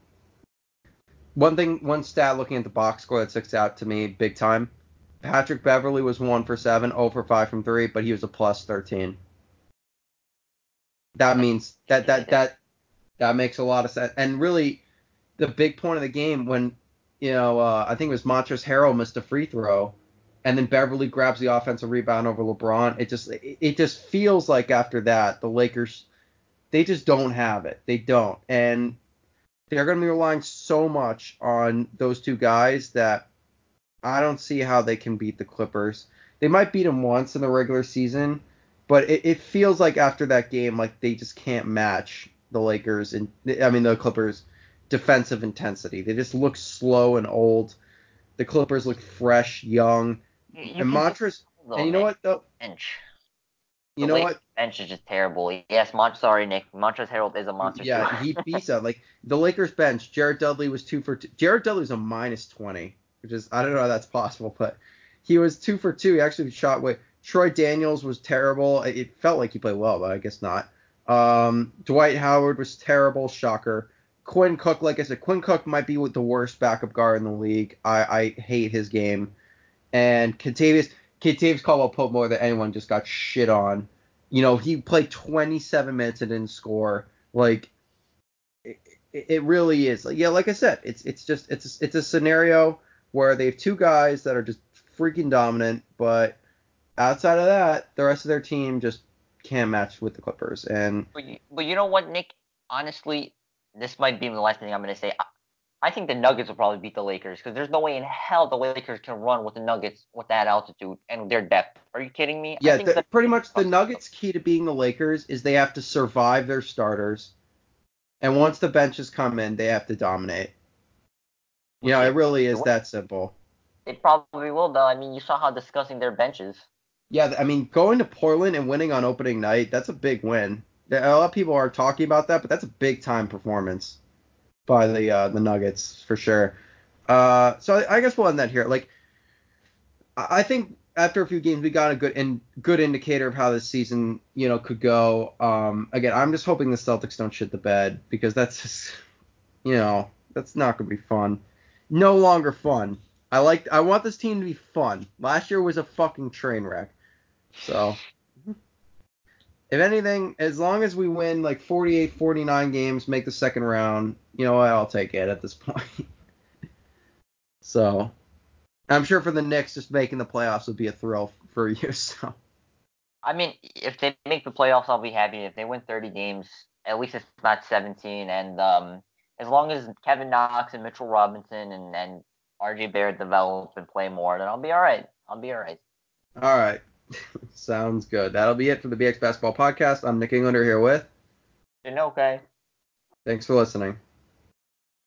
one thing, one stat looking at the box score that sticks out to me big time, Patrick Beverley was one for seven, zero for five from three, but he was a plus thirteen. That means that that, that, that makes a lot of sense. And really, the big point of the game when, you know, uh, I think it was Montrezl Harrell missed a free throw, and then Beverley grabs the offensive rebound over LeBron. It just it, it just feels like after that the Lakers, they just don't have it. They don't, and they're going to be relying so much on those two guys that I don't see how they can beat the Clippers. They might beat them once in the regular season, but it, it feels like after that game, like they just can't match the Lakers and I mean the Clippers. Defensive intensity. They just look slow and old. The Clippers look fresh, young. You and Montrezl, and you know what though? Bench. You the know what? Bench is just terrible. Yes, Mont- sorry, Nick. Montrezl Harrell is a monster. Yeah, he beats up. Like, the Lakers bench, Jared Dudley was two for two. Jared Dudley was a minus twenty, which is, I don't know how that's possible, but he was two for two. He actually shot way. Troy Daniels was terrible. It felt like he played well, but I guess not. Um, Dwight Howard was terrible. Shocker. Quinn Cook, like I said, Quinn Cook might be with the worst backup guard in the league. I, I hate his game. And Kentavious... Kentavious Caldwell Pope more than anyone just got shit on. You know, he played twenty-seven minutes and didn't score. Like, it, it really is. Like, yeah, like I said, it's it's just it's a, it's a scenario where they have two guys that are just freaking dominant, but outside of that, the rest of their team just can't match with the Clippers. And but you, but you know what, Nick? Honestly, this might be the last thing I'm going to say. I, I think the Nuggets will probably beat the Lakers because there's no way in hell the Lakers can run with the Nuggets with that altitude and their depth. Are you kidding me? Yeah, I think the, that pretty much the Nuggets' key to beating the Lakers is they have to survive their starters, and once the benches come in, they have to dominate. You know, it really is that simple. It probably will, though. I mean, you saw how disgusting their benches. Yeah, I mean, going to Portland and winning on opening night, that's a big win. A lot of people aren't talking about that, but that's a big-time performance by the uh, the Nuggets, for sure. Uh, so I, I guess we'll end that here. Like, I think after a few games, we got a good in, good indicator of how this season, you know, could go. Um, again, I'm just hoping the Celtics don't shit the bed because that's just, you know, that's not going to be fun. No longer fun. I like. I want this team to be fun. Last year was a fucking train wreck. So, if anything, as long as we win, like, forty-eight, forty-nine games, make the second round, you know what, I'll take it at this point. So, I'm sure for the Knicks, just making the playoffs would be a thrill for you, so. I mean, if they make the playoffs, I'll be happy. If they win thirty games, at least it's not seventeen. And um, as long as Kevin Knox and Mitchell Robinson and, and R J Barrett develop and play more, then I'll be all right. I'll be all right. All right. Sounds good. That'll be it for the B X Basketball Podcast. I'm Nick Englander here with... You're okay. Thanks for listening.